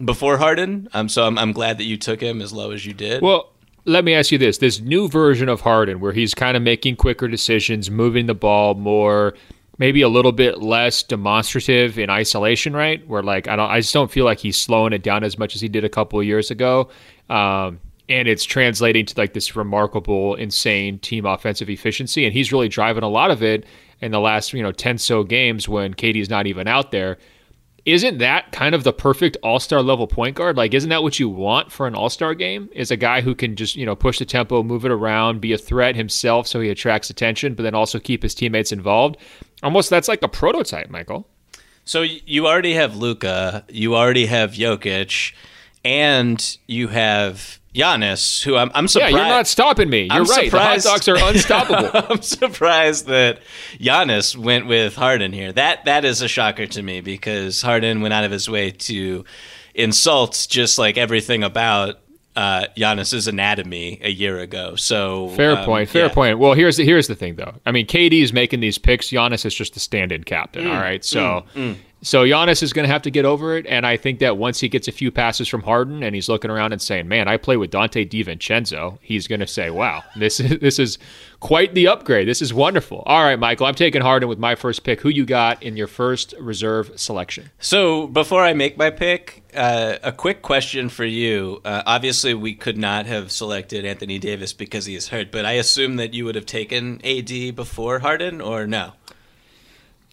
before Harden. So I'm glad that you took him as low as you did. Well, let me ask you this. This new version of Harden where he's kind of making quicker decisions, moving the ball more, maybe a little bit less demonstrative in isolation, right? Where like I just don't feel like he's slowing it down as much as he did a couple of years ago. And it's translating to like this remarkable, insane team offensive efficiency. And he's really driving a lot of it in the last 10 so games when KD's not even out there. Isn't that kind of the perfect all-star level point guard? Like, isn't that what you want for an all-star game? Is a guy who can just, push the tempo, move it around, be a threat himself so he attracts attention, but then also keep his teammates involved. Almost that's like a prototype, Michael. So you already have Luka, you already have Jokic, and you have Giannis, who I'm surprised. Yeah, you're not stopping me. You're right. Surprised. The hot dogs are unstoppable. I'm surprised that Giannis went with Harden here. That is a shocker to me because Harden went out of his way to insult just like everything about Giannis's anatomy a year ago. So fair point. Well, here's the thing though. I mean, KD is making these picks. Giannis is just a stand-in captain. All right, so. So Giannis is going to have to get over it, and I think that once he gets a few passes from Harden and he's looking around and saying, man, I play with Dante DiVincenzo, he's going to say, wow, this is quite the upgrade. This is wonderful. All right, Michael, I'm taking Harden with my first pick. Who you got in your first reserve selection? So before I make my pick, a quick question for you. Obviously, we could not have selected Anthony Davis because he is hurt, but I assume that you would have taken AD before Harden or no?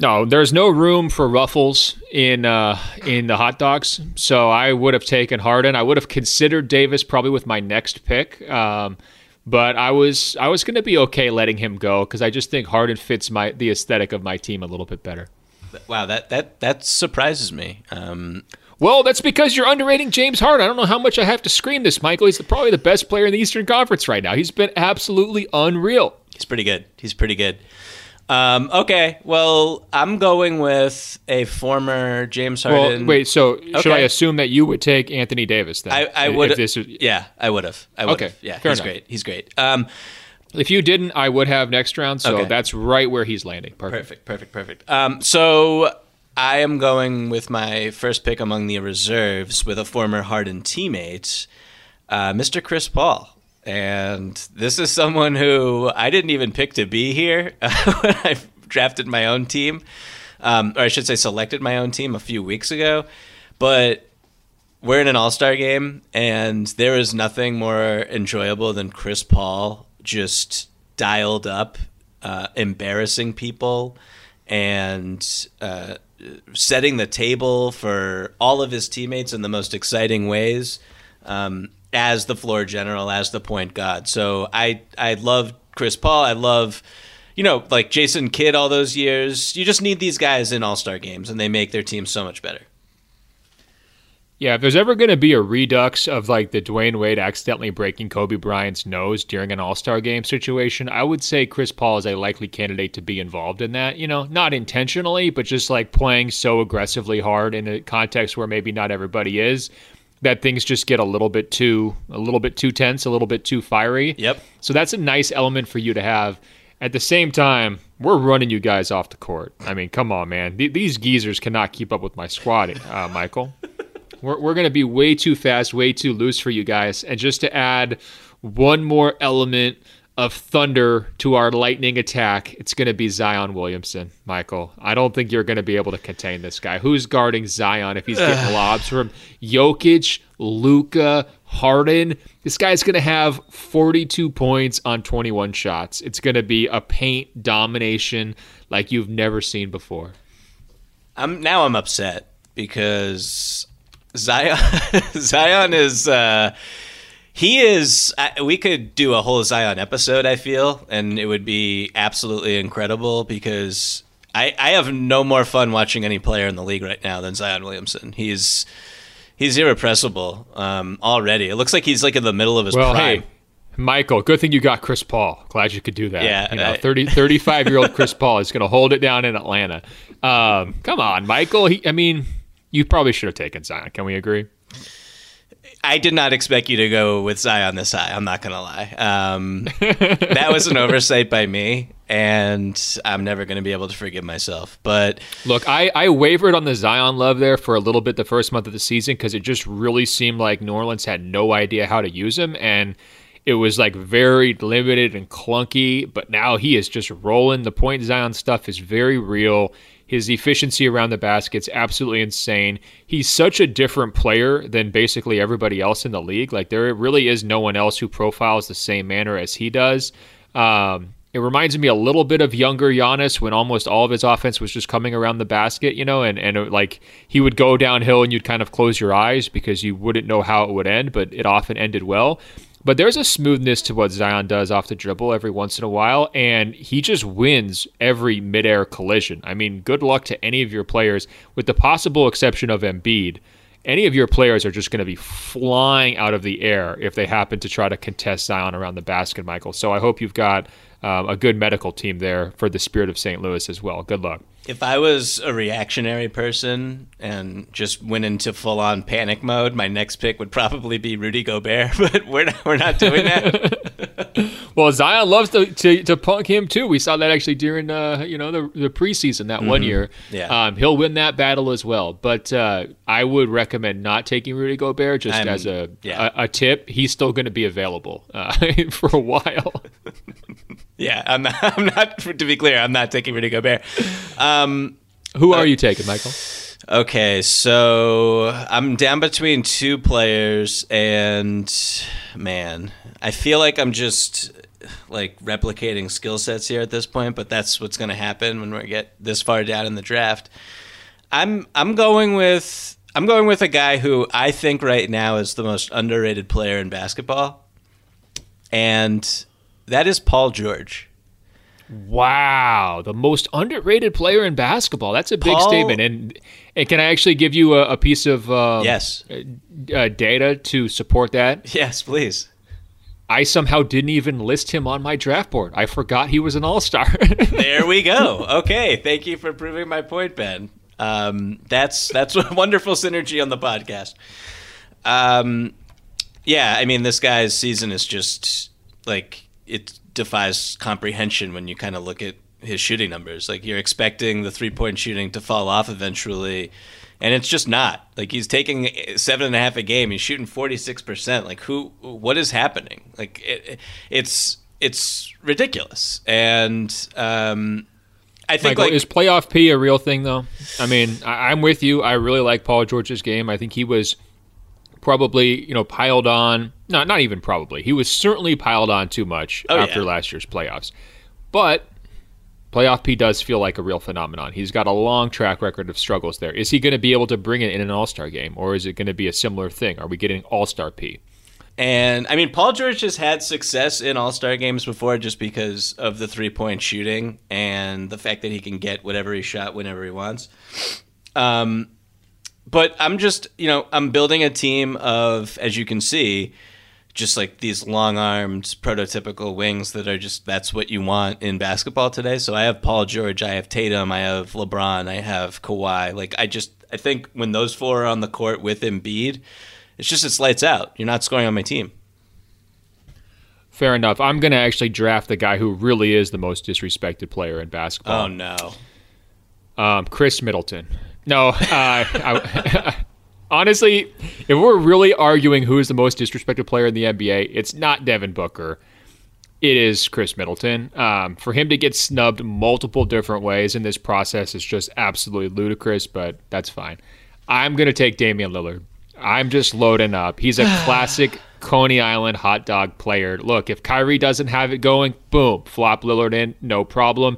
No, there's no room for ruffles in the hot dogs, so I would have taken Harden. I would have considered Davis probably with my next pick, but I was going to be okay letting him go because I just think Harden fits the aesthetic of my team a little bit better. Wow, that surprises me. Well, that's because you're underrating James Harden. I don't know how much I have to scream this, Michael. He's probably the best player in the Eastern Conference right now. He's been absolutely unreal. He's pretty good. Okay, well, I'm going with a former James Harden. Well, wait, so should I assume that you would take Anthony Davis then? I would. Yeah, I would have. Okay, yeah, fair enough. Great. He's great. If you didn't, I would have next round, so that's right where he's landing. Perfect. So I am going with my first pick among the reserves with a former Harden teammate, Mr. Chris Paul. And this is someone who I didn't even pick to be here when I drafted my own team, or I should say selected my own team a few weeks ago. But we're in an all-star game, and there is nothing more enjoyable than Chris Paul just dialed up, embarrassing people, and setting the table for all of his teammates in the most exciting ways. As the floor general, as the point guard. So I love Chris Paul. I love, like Jason Kidd all those years. You just need these guys in all-star games, and they make their team so much better. Yeah, if there's ever going to be a redux of like the Dwayne Wade accidentally breaking Kobe Bryant's nose during an All-Star game situation, I would say Chris Paul is a likely candidate to be involved in that. You know, not intentionally, but just like playing so aggressively hard in a context where maybe not everybody is, that things just get a little bit too tense, a little bit too fiery. Yep. So that's a nice element for you to have. At the same time, we're running you guys off the court. I mean, come on, man. These geezers cannot keep up with my squad, Michael. We're going to be way too fast, way too loose for you guys. And just to add one more element of thunder to our lightning attack, it's going to be Zion Williamson, Michael. I don't think you're going to be able to contain this guy. Who's guarding Zion if he's getting lobs from Jokic, Luka, Harden? This guy's going to have 42 points on 21 shots. It's going to be a paint domination like you've never seen before. I'm upset because Zion is we could do a whole Zion episode, I feel, and it would be absolutely incredible because I have no more fun watching any player in the league right now than Zion Williamson. He's irrepressible already. It looks like he's like in the middle of his prime. Hey, Michael, good thing you got Chris Paul. Glad you could do that. Yeah, you know, 35-year-old Chris Paul is going to hold it down in Atlanta. Come on, Michael. You probably should have taken Zion. Can we agree? I did not expect you to go with Zion this high. I'm not going to lie. That was an oversight by me, and I'm never going to be able to forgive myself. But look, I wavered on the Zion love there for a little bit the first month of the season because it just really seemed like New Orleans had no idea how to use him, and it was like very limited and clunky, but now he is just rolling. The point Zion stuff is very real. His efficiency around the basket's absolutely insane. He's such a different player than basically everybody else in the league. Like, there really is no one else who profiles the same manner as he does. It reminds me a little bit of younger Giannis when almost all of his offense was just coming around the basket, you know, and like he would go downhill and you'd kind of close your eyes because you wouldn't know how it would end, but it often ended well. But there's a smoothness to what Zion does off the dribble every once in a while, and he just wins every midair collision. I mean, good luck to any of your players, with the possible exception of Embiid. Any of your players are just going to be flying out of the air if they happen to try to contest Zion around the basket, Michael. So I hope you've got a good medical team there for the Spirit of St. Louis as well. Good luck. If I was a reactionary person and just went into full-on panic mode, my next pick would probably be Rudy Gobert, but we're not doing that. Well, Zion loves to punk him too. We saw that actually during the preseason that 1 year. Yeah, he'll win that battle as well. But I would recommend not taking Rudy Gobert just as a tip. He's still going to be available for a while. Yeah, I'm not. To be clear, I'm not taking Rudy Gobert. Who are you taking, Michael? Okay, so I'm down between two players, and man, I feel like I'm just like replicating skill sets here at this point. But that's what's going to happen when we get this far down in the draft. I'm going with a guy who I think right now is the most underrated player in basketball, and that is Paul George. Wow, the most underrated player in basketball. That's a big statement. And can I actually give you a piece of data to support that? Yes, please. I somehow didn't even list him on my draft board. I forgot he was an all-star. There we go. Okay, thank you for proving my point, Ben. That's a wonderful synergy on the podcast. Yeah, I mean, this guy's season is just like, it defies comprehension when you kind of look at his shooting numbers. Like, you're expecting the three-point shooting to fall off eventually, and it's just not. Like, he's taking 7.5 a game. He's shooting 46%. Like, what is happening? Like, it's ridiculous. And I think, Michael, like, is playoff P a real thing though? I mean, I'm with you. I really like Paul George's game. I think he was probably, piled on. No, not even probably. He was certainly piled on too much after last year's playoffs. But playoff P does feel like a real phenomenon. He's got a long track record of struggles there. Is he going to be able to bring it in an all-star game, or is it going to be a similar thing? Are we getting all-star P? And, I mean, Paul George has had success in all-star games before just because of the three-point shooting and the fact that he can get whatever he shot whenever he wants. But I'm just, you know, I'm building a team of, as you can see, just like these long-armed prototypical wings that are just, that's what you want in basketball today. So I have Paul George, I have Tatum, I have LeBron, I have Kawhi. Like I think when those four are on the court with Embiid, it's lights out. You're not scoring on my team. Fair enough. I'm going to actually draft the guy who really is the most disrespected player in basketball. Oh, no. Chris Middleton. No. Honestly, if we're really arguing who is the most disrespected player in the NBA, it's not Devin Booker. It is Chris Middleton. For him to get snubbed multiple different ways in this process is just absolutely ludicrous, but that's fine. I'm going to take Damian Lillard. I'm just loading up. He's a classic Coney Island hot dog player. Look, if Kyrie doesn't have it going, boom, flop Lillard in, no problem.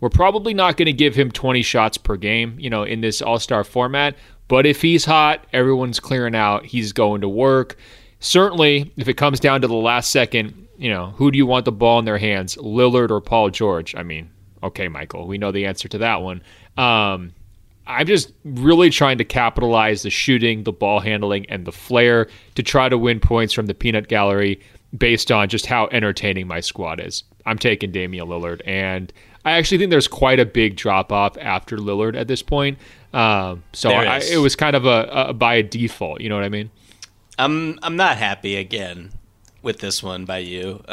We're probably not going to give him 20 shots per game, you know, in this all-star format. But if he's hot, everyone's clearing out. He's going to work. Certainly, if it comes down to the last second, you know, who do you want the ball in their hands, Lillard or Paul George? I mean, okay, Michael, we know the answer to that one. I'm just really trying to capitalize the shooting, the ball handling, and the flair to try to win points from the peanut gallery based on just how entertaining my squad is. I'm taking Damian Lillard, and I actually think there's quite a big drop-off after Lillard at this point. It was kind of a by default, you know what I mean? I'm not happy again with this one by you.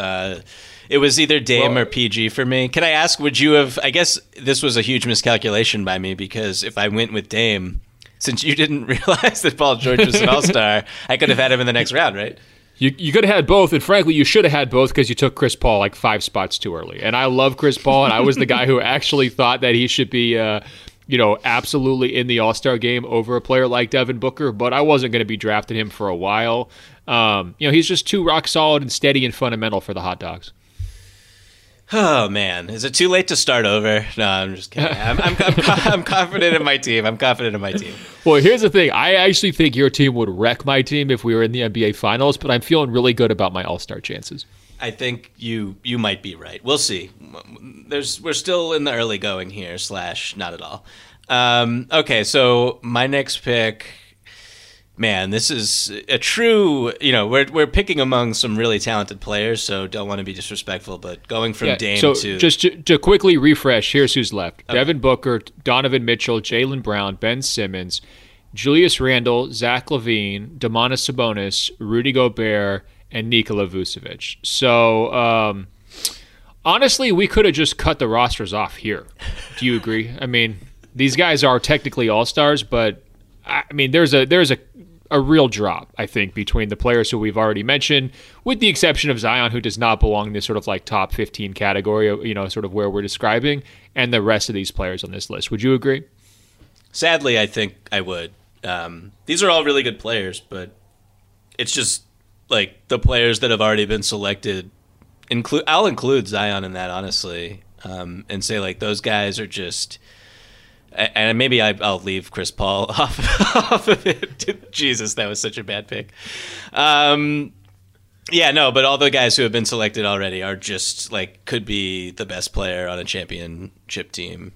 It was either Dame or PG for me. Can I ask, would you have, I guess this was a huge miscalculation by me, because if I went with Dame, since you didn't realize that Paul George was an all-star, I could have had him in the next round, right? You could have had both, and frankly, you should have had both because you took Chris Paul like 5 spots too early. And I love Chris Paul, and I was the guy who actually thought that he should be, absolutely in the all-star game over a player like Devin Booker, but I wasn't going to be drafting him for a while. He's just too rock solid and steady and fundamental for the hot dogs. Oh, man. Is it too late to start over? No, I'm just kidding. I'm confident in my team. Well, here's the thing. I actually think your team would wreck my team if we were in the NBA Finals, but I'm feeling really good about my all-star chances. I think you might be right. We'll see. We're still in the early going here, / not at all. Okay, so my next pick... Man, this is a true, we're picking among some really talented players, so don't want to be disrespectful, but going from Dame so to... Just to quickly refresh, here's who's left. Okay. Devin Booker, Donovan Mitchell, Jaylen Brown, Ben Simmons, Julius Randle, Zach LaVine, Domantas Sabonis, Rudy Gobert, and Nikola Vucevic. So, honestly, we could have just cut the rosters off here. Do you agree? I mean, these guys are technically all-stars, but... I mean, there's a real drop, I think, between the players who we've already mentioned, with the exception of Zion, who does not belong in this sort of like top 15 category, sort of where we're describing, and the rest of these players on this list. Would you agree? Sadly, I think I would. These are all really good players, but it's just like the players that have already been selected. I'll include Zion in that, honestly, and say like those guys are just... And maybe I'll leave Chris Paul off of it. Jesus, that was such a bad pick. But all the guys who have been selected already are just like could be the best player on a championship team.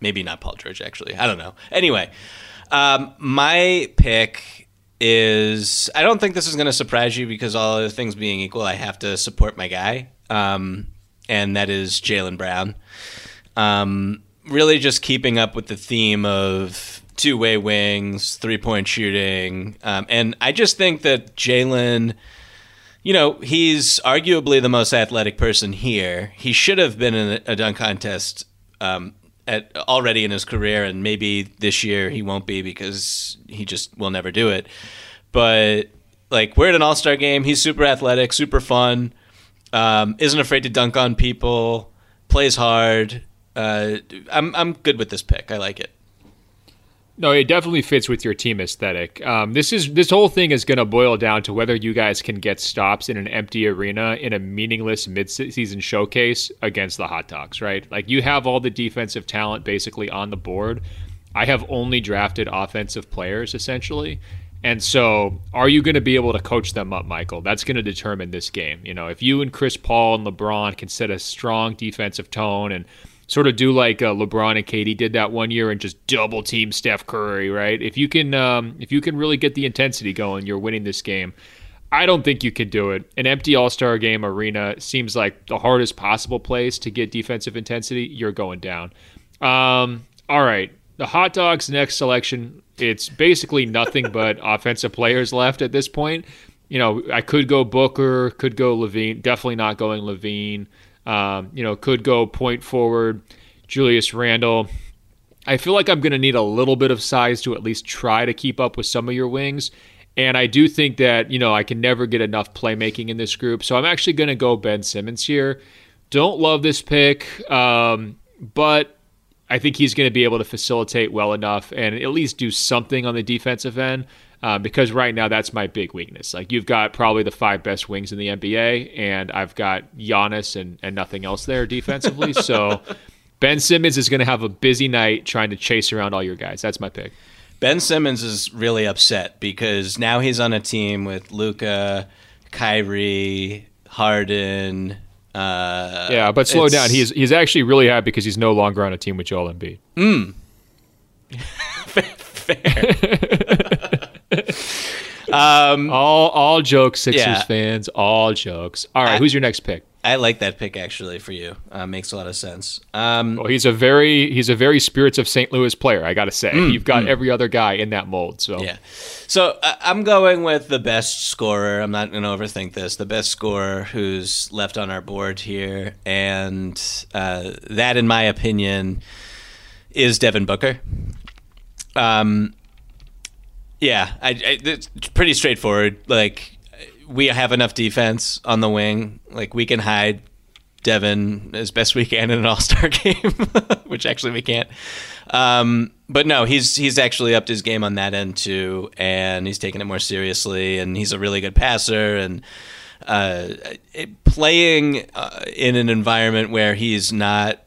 Maybe not Paul George, actually. I don't know. Anyway, my pick is, I don't think this is going to surprise you because all other things being equal, I have to support my guy. And that is Jaylen Brown. Really just keeping up with the theme of two-way wings, three-point shooting. And I just think that Jaylen, he's arguably the most athletic person here. He should have been in a dunk contest already in his career, and maybe this year he won't be because he just will never do it. But, we're at an all-star game. He's super athletic, super fun, isn't afraid to dunk on people, plays hard. I'm good with this pick. I like it. No, it definitely fits with your team aesthetic. This whole thing is going to boil down to whether you guys can get stops in an empty arena in a meaningless midseason showcase against the hot dogs, right? Like you have all the defensive talent basically on the board. I have only drafted offensive players essentially. And so are you going to be able to coach them up, Michael? That's going to determine this game. If you and Chris Paul and LeBron can set a strong defensive tone and sort of do like LeBron and KD did that one year and just double team Steph Curry, right? If you can really get the intensity going, you're winning this game. I don't think you could do it. An empty All-Star game arena seems like the hardest possible place to get defensive intensity. You're going down. All right. The hot dogs next selection, it's basically nothing but offensive players left at this point. You know, I could go Booker, could go Levine, definitely not going Levine. You know, could go point forward, Julius Randle. I feel like I'm going to need a little bit of size to at least try to keep up with some of your wings. And I do think that, you know, I can never get enough playmaking in this group. So I'm actually going to go Ben Simmons here. Don't love this pick, but I think he's going to be able to facilitate well enough and at least do something on the defensive end, because right now that's my big weakness. Like, you've got probably the five best wings in the NBA, and I've got Giannis and nothing else there defensively. So Ben Simmons is going to have a busy night trying to chase around all your guys. That's my pick. Ben Simmons is really upset because now he's on a team with Luka, Kyrie, Harden. Yeah, but slow down. He's actually really happy because he's no longer on a team with Joel Embiid. Fair. All jokes, Sixers fans. All jokes. All right, who's your next pick? I like that pick actually for you. Makes a lot of sense. Well, he's a very Spirits of St. Louis player. I gotta say, you've got every other guy in that mold. So yeah. So I'm going with the best scorer. I'm not going to overthink this. The best scorer who's left on our board here, and that, in my opinion, is Devin Booker. Yeah, it's pretty straightforward. Like, we have enough defense on the wing. Like, we can hide Devin as best we can in an All-Star game, which actually we can't. But no, he's actually upped his game on that end too, and he's taking it more seriously, and he's a really good passer, and playing in an environment where he's not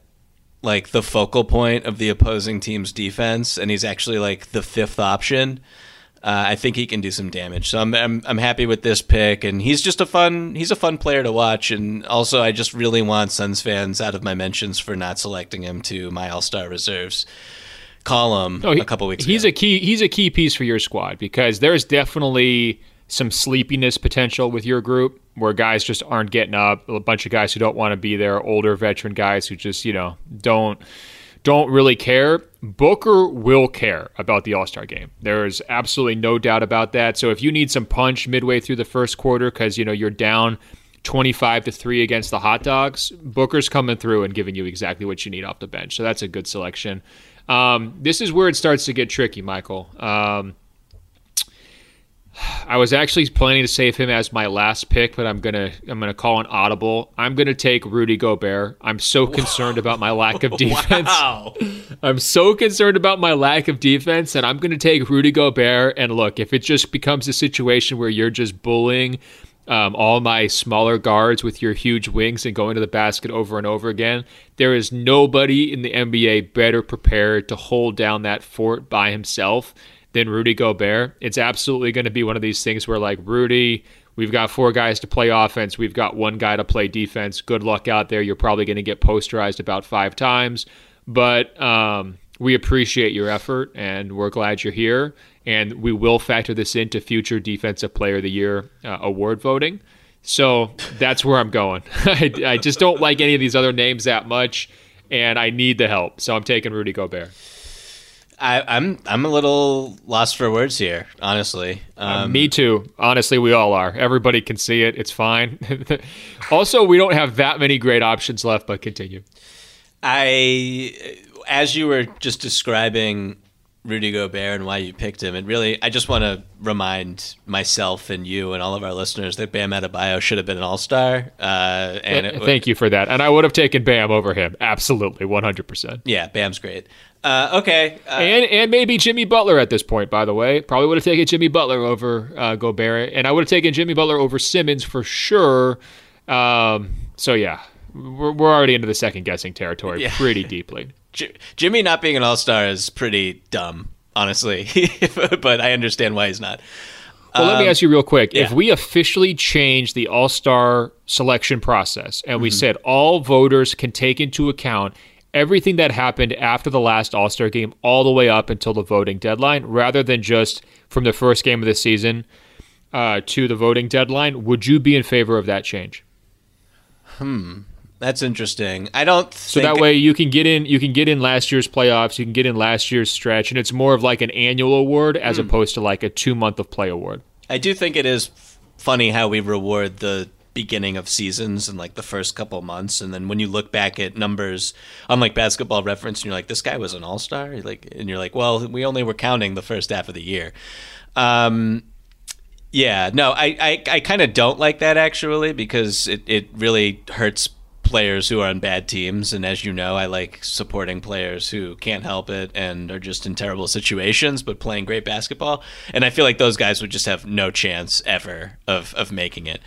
like the focal point of the opposing team's defense, and he's actually like the fifth option. I think he can do some damage. So I'm happy with this pick, and he's just a fun player to watch. And also, I just really want Suns fans out of my mentions for not selecting him to my All-Star reserves column a couple weeks ago. He's a key piece for your squad because there's definitely some sleepiness potential with your group where guys just aren't getting up, a bunch of guys who don't want to be there, older veteran guys who just, you know, don't really care. Booker will care about the All-Star game. There is absolutely no doubt about that. So if you need some punch midway through the first quarter because, you know, you're down 25-3 against the hot dogs, Booker's coming through and giving you exactly what you need off the bench. So that's a good selection. This is where it starts to get tricky, Michael. I was actually planning to save him as my last pick, but I'm gonna call an audible. I'm gonna take Rudy Gobert. I'm so concerned about my lack of defense. Wow. I'm so concerned about my lack of defense that I'm gonna take Rudy Gobert. And look, if it just becomes a situation where you're just bullying all my smaller guards with your huge wings and going to the basket over and over again, there is nobody in the NBA better prepared to hold down that fort by himself than Rudy Gobert. It's absolutely going to be one of these things where, like, Rudy, we've got four guys to play offense. We've got one guy to play defense. Good luck out there. You're probably going to get posterized about 5 times. But we appreciate your effort, and we're glad you're here. And we will factor this into future Defensive Player of the Year award voting. So that's where I'm going. I just don't like any of these other names that much, and I need the help. So I'm taking Rudy Gobert. I'm a little lost for words here, honestly. Me too. Honestly, we all are. Everybody can see it. It's fine. Also, we don't have that many great options left, but continue. As you were just describing Rudy Gobert and why you picked him, and really, I just want to remind myself and you and all of our listeners that Bam Adebayo should have been an All-Star. Thank you for that. And I would have taken Bam over him. Absolutely, 100%. Yeah, Bam's great. Okay. And maybe Jimmy Butler at this point, by the way. Probably would have taken Jimmy Butler over Gobert. And I would have taken Jimmy Butler over Simmons for sure. So, yeah, we're already into the second-guessing territory pretty deeply. Jimmy not being an All-Star is pretty dumb, honestly. But I understand why he's not. Well, let me ask you real quick. Yeah. If we officially change the All-Star selection process and we said all voters can take into account everything that happened after the last All-Star game all the way up until the voting deadline, rather than just from the first game of the season to the voting deadline. Would you be in favor of that change? That's interesting. I don't think... So that way you can get in last year's playoffs, you can get in last year's stretch, and it's more of like an annual award as opposed to like a 2-month of play award. I do think it is funny how we reward the beginning of seasons and like the first couple months, and then when you look back at numbers on like Basketball Reference and you're like, this guy was an all-star, and you're like, well, we only were counting the first half of the year. I kind of don't like that, actually, because it really hurts players who are on bad teams, and as you know, I like supporting players who can't help it and are just in terrible situations but playing great basketball, and I feel like those guys would just have no chance ever of making it.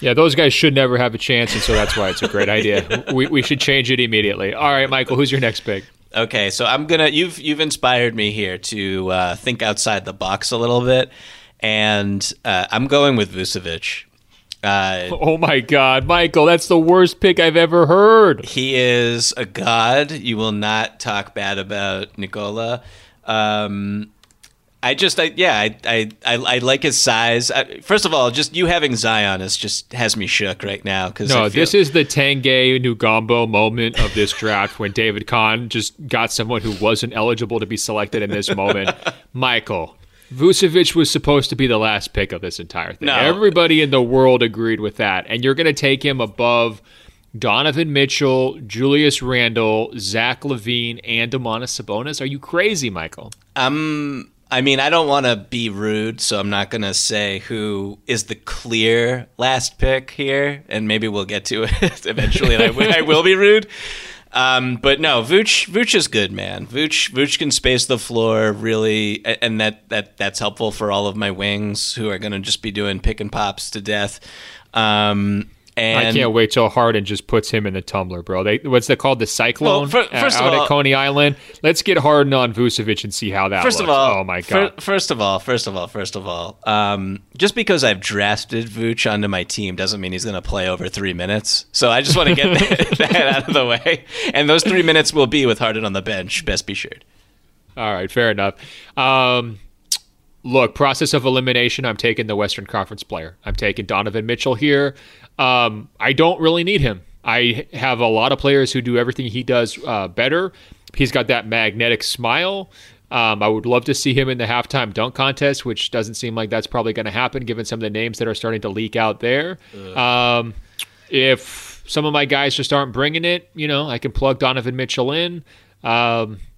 Yeah, those guys should never have a chance, and so that's why it's a great idea. We should change it immediately. All right, Michael, who's your next pick? Okay, so you've inspired me here to think outside the box a little bit, and I'm going with Vucevic. Oh my God, Michael, that's the worst pick I've ever heard. He is a god. You will not talk bad about Nikola. I like his size. First of all, just you having Zion has me shook right now. This is the Tanguy Ngombo moment of this draft when David Kahn just got someone who wasn't eligible to be selected in this moment. Michael, Vucevic was supposed to be the last pick of this entire thing. No. Everybody in the world agreed with that. And you're going to take him above Donovan Mitchell, Julius Randle, Zach LaVine, and Domantas Sabonis? Are you crazy, Michael? I mean, I don't want to be rude, so I'm not going to say who is the clear last pick here, and maybe we'll get to it eventually, and I will be rude. But no, Vooch is good, man. Vooch can space the floor, really, and that's helpful for all of my wings who are going to just be doing pick and pops to death. And I can't wait till Harden just puts him in the tumbler, bro. What's that called? The cyclone at Coney Island. Let's get Harden on Vucevic and see how that looks. Oh my God. First of all, just because I've drafted Vuce onto my team doesn't mean he's going to play over 3 minutes. So I just want to get that out of the way. And those 3 minutes will be with Harden on the bench. Best be sure. All right. Fair enough. Look, process of elimination, I'm taking the Western Conference player. I'm taking Donovan Mitchell here. I don't really need him. I have a lot of players who do everything he does better. He's got that magnetic smile. I would love to see him in the halftime dunk contest, which doesn't seem like that's probably going to happen given some of the names that are starting to leak out there. If some of my guys just aren't bringing it, I can plug Donovan Mitchell in.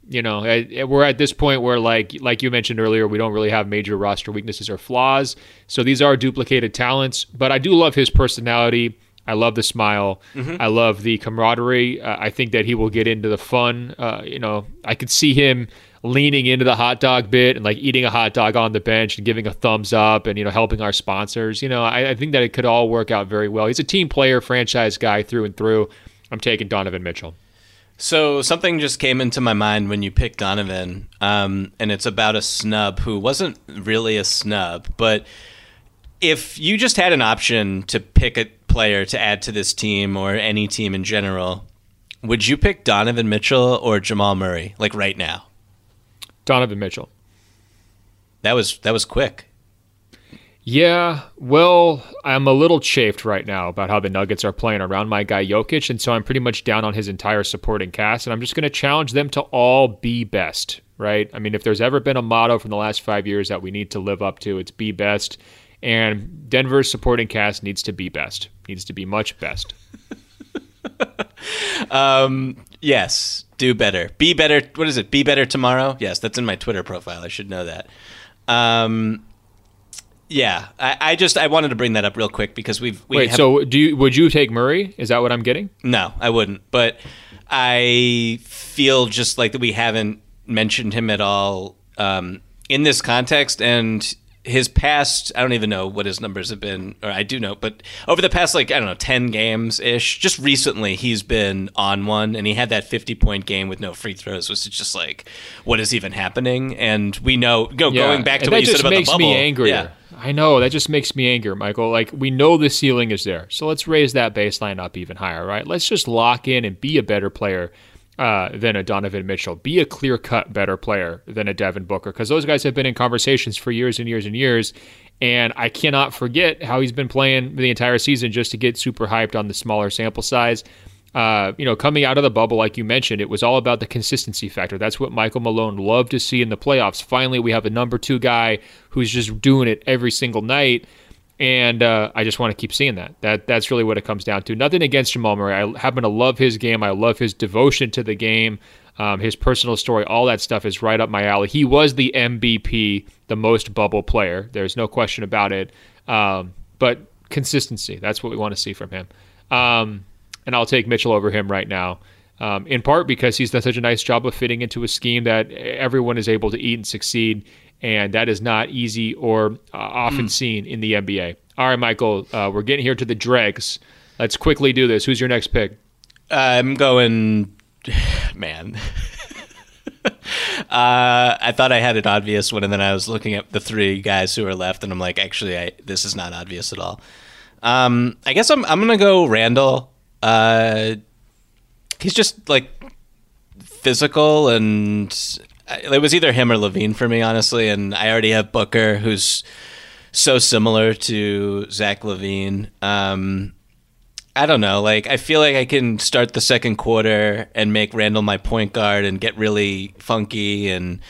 We're at this point where, like you mentioned earlier, we don't really have major roster weaknesses or flaws. So these are duplicated talents. But I do love his personality. I love the smile. Mm-hmm. I love the camaraderie. I think that he will get into the fun. I could see him leaning into the hot dog bit and, eating a hot dog on the bench and giving a thumbs up and, helping our sponsors. I think that it could all work out very well. He's a team player, franchise guy through and through. I'm taking Donovan Mitchell. So something just came into my mind when you picked Donovan, and it's about a snub who wasn't really a snub. But if you just had an option to pick a player to add to this team or any team in general, would you pick Donovan Mitchell or Jamal Murray, right now? Donovan Mitchell. That was quick. Yeah, well, I'm a little chafed right now about how the Nuggets are playing around my guy Jokic, and so I'm pretty much down on his entire supporting cast, and I'm just going to challenge them to all be best, right? I mean, if there's ever been a motto from the last 5 years that we need to live up to, it's be best, and Denver's supporting cast needs to be best, needs to be much best. Yes, do better. Be better, what is it, be better tomorrow? Yes, that's in my Twitter profile, I should know that. Yeah, I wanted to bring that up real quick because so would you take Murray? Is that what I'm getting? No, I wouldn't. But I feel just like that we haven't mentioned him at all in this context. And his past, I don't even know what his numbers have been, or I do know, but over the past, 10 games-ish, just recently he's been on one, and he had that 50-point game with no free throws, which is just like, what is even happening? And we know, going back to what you said about the bubble. That just makes me angrier. Yeah. I know. That just makes me angry, Michael. We know the ceiling is there. So let's raise that baseline up even higher, right? Let's just lock in and be a better player than a Donovan Mitchell, be a clear-cut better player than a Devin Booker, because those guys have been in conversations for years and years and years, and I cannot forget how he's been playing the entire season just to get super hyped on the smaller sample size. Coming out of the bubble, like you mentioned, it was all about the consistency factor. That's what Michael Malone loved to see in the playoffs. Finally, we have a number two guy who's just doing it every single night, and I just want to keep seeing that. That's really what it comes down to. Nothing against Jamal Murray. I happen to love his game. I love his devotion to the game. His personal story, all that stuff is right up my alley. He was the MVP, the most bubble player. There's no question about it. But consistency, that's what we want to see from him. And I'll take Mitchell over him right now, in part because he's done such a nice job of fitting into a scheme that everyone is able to eat and succeed, and that is not easy or often seen in the NBA. All right, Michael, we're getting here to the dregs. Let's quickly do this. Who's your next pick? I'm going, man. I thought I had an obvious one, and then I was looking at the three guys who are left, and I'm like, actually, this is not obvious at all. I guess I'm going to go Randall. He's just like physical, and it was either him or LaVine for me, honestly. And I already have Booker, who's so similar to Zach LaVine. I don't know. Like, I feel like I can start the second quarter and make Randall my point guard and get really funky and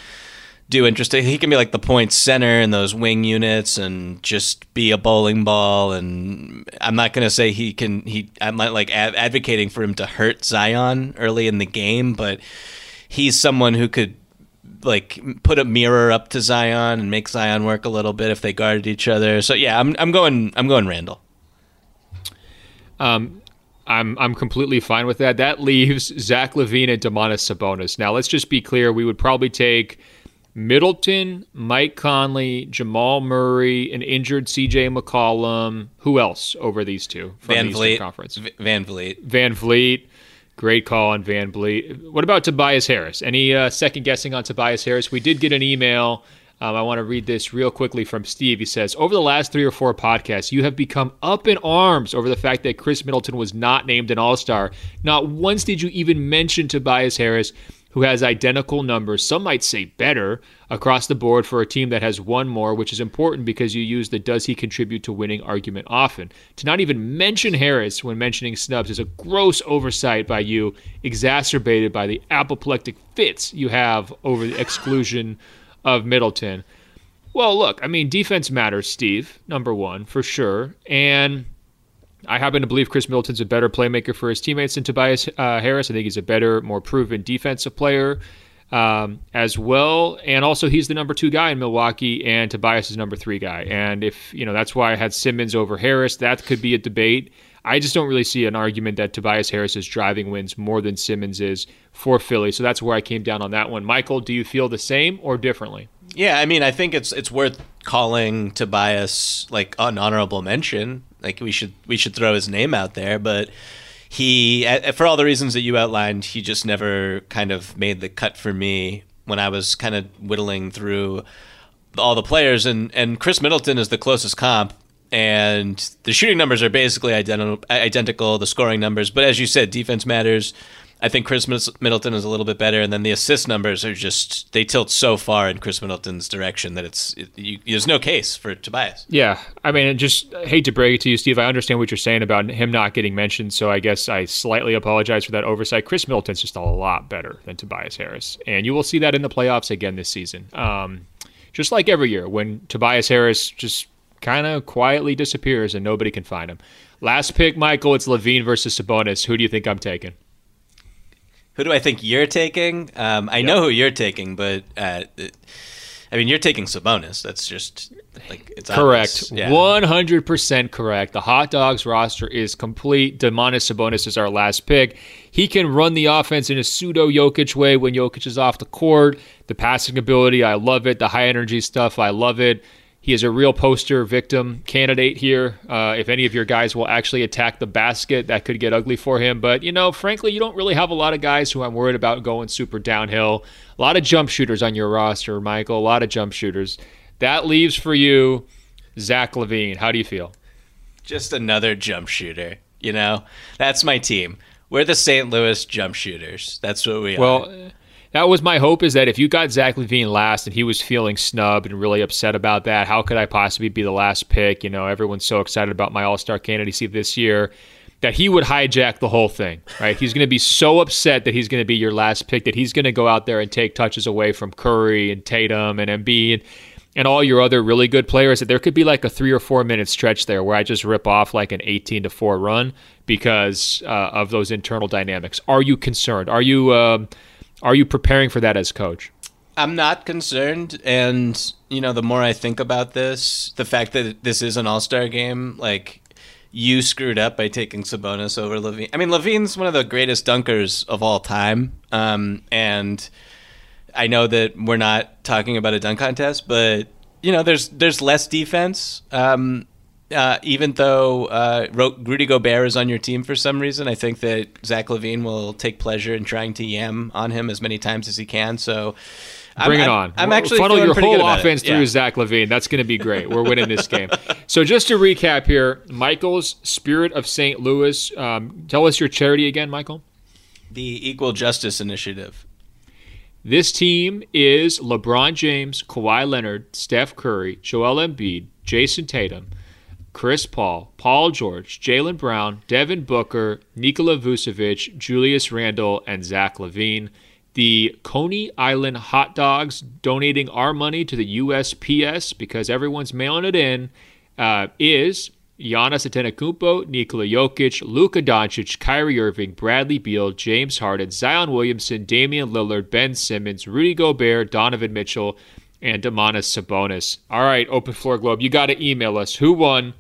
do interesting. He can be like the point center in those wing units and just be a bowling ball. And I'm not going to say I'm not like advocating for him to hurt Zion early in the game, but he's someone who could like put a mirror up to Zion and make Zion work a little bit if they guarded each other. So yeah, I'm going Randall. I'm completely fine with that. That leaves Zach LaVine and Domantas Sabonis. Now let's just be clear. We would probably take Middleton, Mike Conley, Jamal Murray, an injured C.J. McCollum. Who else over these two from Van the Vliet. Eastern Conference? Van Vliet. Great call on Van Vliet. What about Tobias Harris? Any second guessing on Tobias Harris? We did get an email. I want to read this real quickly from Steve. He says, over the last 3 or 4 podcasts, you have become up in arms over the fact that Chris Middleton was not named an All-Star. Not once did you even mention Tobias Harris, who has identical numbers, some might say better, across the board for a team that has won more, which is important because you use the does he contribute to winning argument often. To not even mention Harris when mentioning snubs is a gross oversight by you, exacerbated by the apoplectic fits you have over the exclusion of Middleton. Well, look, I mean, defense matters, Steve, number one, for sure. And I happen to believe Chris Middleton's a better playmaker for his teammates than Tobias Harris. I think he's a better, more proven defensive player as well. And also, he's the number 2 guy in Milwaukee, and Tobias is number 3 guy. And if, that's why I had Simmons over Harris. That could be a debate. I just don't really see an argument that Tobias Harris is driving wins more than Simmons is for Philly. So that's where I came down on that one. Michael, do you feel the same or differently? Yeah, I mean, I think it's worth calling Tobias like an honorable mention. Like we should throw his name out there, but he, for all the reasons that you outlined, he just never kind of made the cut for me when I was kind of whittling through all the players. And Chris Middleton is the closest comp, and the shooting numbers are basically identical, the scoring numbers. But as you said, defense matters. I think Chris Middleton is a little bit better, and then the assist numbers are just, they tilt so far in Chris Middleton's direction that there's no case for Tobias. Yeah, I mean, just hate to break it to you, Steve. I understand what you're saying about him not getting mentioned, so I guess I slightly apologize for that oversight. Chris Middleton's just a lot better than Tobias Harris, and you will see that in the playoffs again this season. Just like every year when Tobias Harris just kind of quietly disappears and nobody can find him. Last pick, Michael, it's LaVine versus Sabonis. Who do you think I'm taking? Who do I think you're taking? I know who you're taking, but you're taking Sabonis. That's just like it's correct. Yeah. 100% correct. The Hot Dogs roster is complete. Domantas Sabonis is our last pick. He can run the offense in a pseudo Jokic way when Jokic is off the court. The passing ability, I love it. The high energy stuff, I love it. He is a real poster victim candidate here. If any of your guys will actually attack the basket, that could get ugly for him. But, frankly, you don't really have a lot of guys who I'm worried about going super downhill. A lot of jump shooters on your roster, Michael, a lot of jump shooters. That leaves for you Zach LaVine. How do you feel? Just another jump shooter. That's my team. We're the St. Louis jump shooters. That's what we are. Well, that was my hope, is that if you got Zach LaVine last and he was feeling snubbed and really upset about that, how could I possibly be the last pick? You know, everyone's so excited about my all-star candidacy this year, that he would hijack the whole thing, right? He's going to be so upset that he's going to be your last pick that he's going to go out there and take touches away from Curry and Tatum and Embiid and all your other really good players, that there could be like a 3 or 4 minute stretch there where I just rip off like an 18-4 run because of those internal dynamics. Are you concerned? Are you preparing for that as coach? I'm not concerned, and you know, the more I think about this, the fact that this is an all-star game, like, you screwed up by taking Sabonis over LaVine. I mean, LaVine's one of the greatest dunkers of all time, and I know that we're not talking about a dunk contest, but you know, there's less defense. Even though Rudy Gobert is on your team for some reason, I think that Zach LaVine will take pleasure in trying to yam on him as many times as he can. So Bring it on. I'm actually funnel your whole offense through Zach LaVine. That's going to be great. We're winning this game. So just to recap here, Michael's Spirit of St. Louis. Tell us your charity again, Michael. The Equal Justice Initiative. This team is LeBron James, Kawhi Leonard, Steph Curry, Joel Embiid, Jason Tatum, Chris Paul, Paul George, Jaylen Brown, Devin Booker, Nikola Vucevic, Julius Randle, and Zach LaVine. The Coney Island Hot Dogs donating our money to the USPS, because everyone's mailing it in, is Giannis Antetokounmpo, Nikola Jokic, Luka Doncic, Kyrie Irving, Bradley Beal, James Harden, Zion Williamson, Damian Lillard, Ben Simmons, Rudy Gobert, Donovan Mitchell, and Domantas Sabonis. All right, Open Floor Globe, you got to email us. Who won?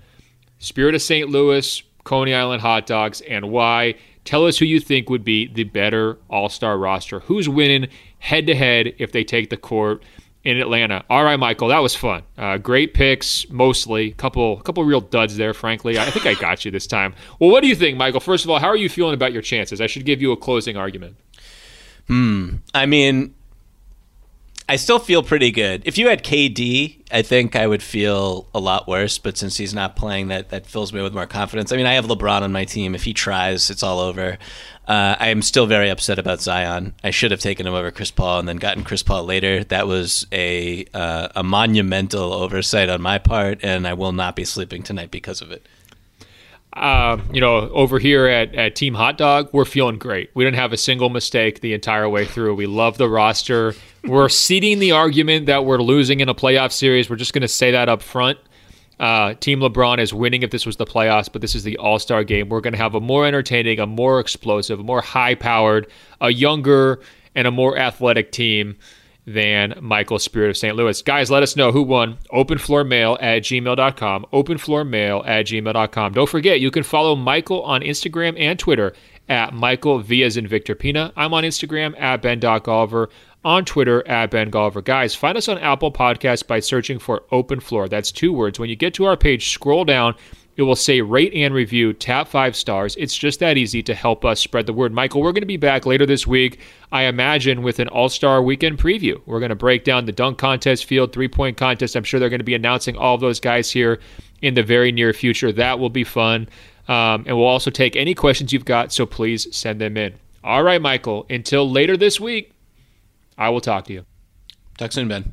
Spirit of St. Louis, Coney Island Hot Dogs, and why? Tell us who you think would be the better all-star roster. Who's winning head-to-head if they take the court in Atlanta? All right, Michael, that was fun. Great picks, mostly. Couple real duds there, frankly. I think I got you this time. Well, what do you think, Michael? First of all, how are you feeling about your chances? I should give you a closing argument. I mean, I still feel pretty good. If you had KD, I think I would feel a lot worse, but since he's not playing, that fills me with more confidence. I mean, I have LeBron on my team. If he tries, it's all over. I am still very upset about Zion. I should have taken him over Chris Paul and then gotten Chris Paul later. That was a monumental oversight on my part, and I will not be sleeping tonight because of it. You know, over here at Team Hot Dog, we're feeling great. We didn't have a single mistake the entire way through. We love the roster. We're ceding the argument that we're losing in a playoff series. We're just going to say that up front. Team LeBron is winning if this was the playoffs, but this is the all-star game. We're going to have a more entertaining, a more explosive, a more high-powered, a younger, and a more athletic team than Michael's Spirit of St. Louis. Guys, let us know who won. openfloormail@gmail.com. openfloormail@gmail.com. Don't forget, you can follow Michael on Instagram and Twitter at Michael V as in Victor Pina. I'm on Instagram at Ben.Golliver. On Twitter at Ben Golliver. Guys, find us on Apple Podcasts by searching for Open Floor. That's 2 words. When you get to our page, scroll down. It will say rate and review, tap 5 stars. It's just that easy to help us spread the word. Michael, we're going to be back later this week, I imagine, with an all-star weekend preview. We're going to break down the dunk contest, field, three-point contest. I'm sure they're going to be announcing all of those guys here in the very near future. That will be fun. And we'll also take any questions you've got, so please send them in. All right, Michael, until later this week, I will talk to you. Talk soon, Ben.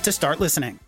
to start listening.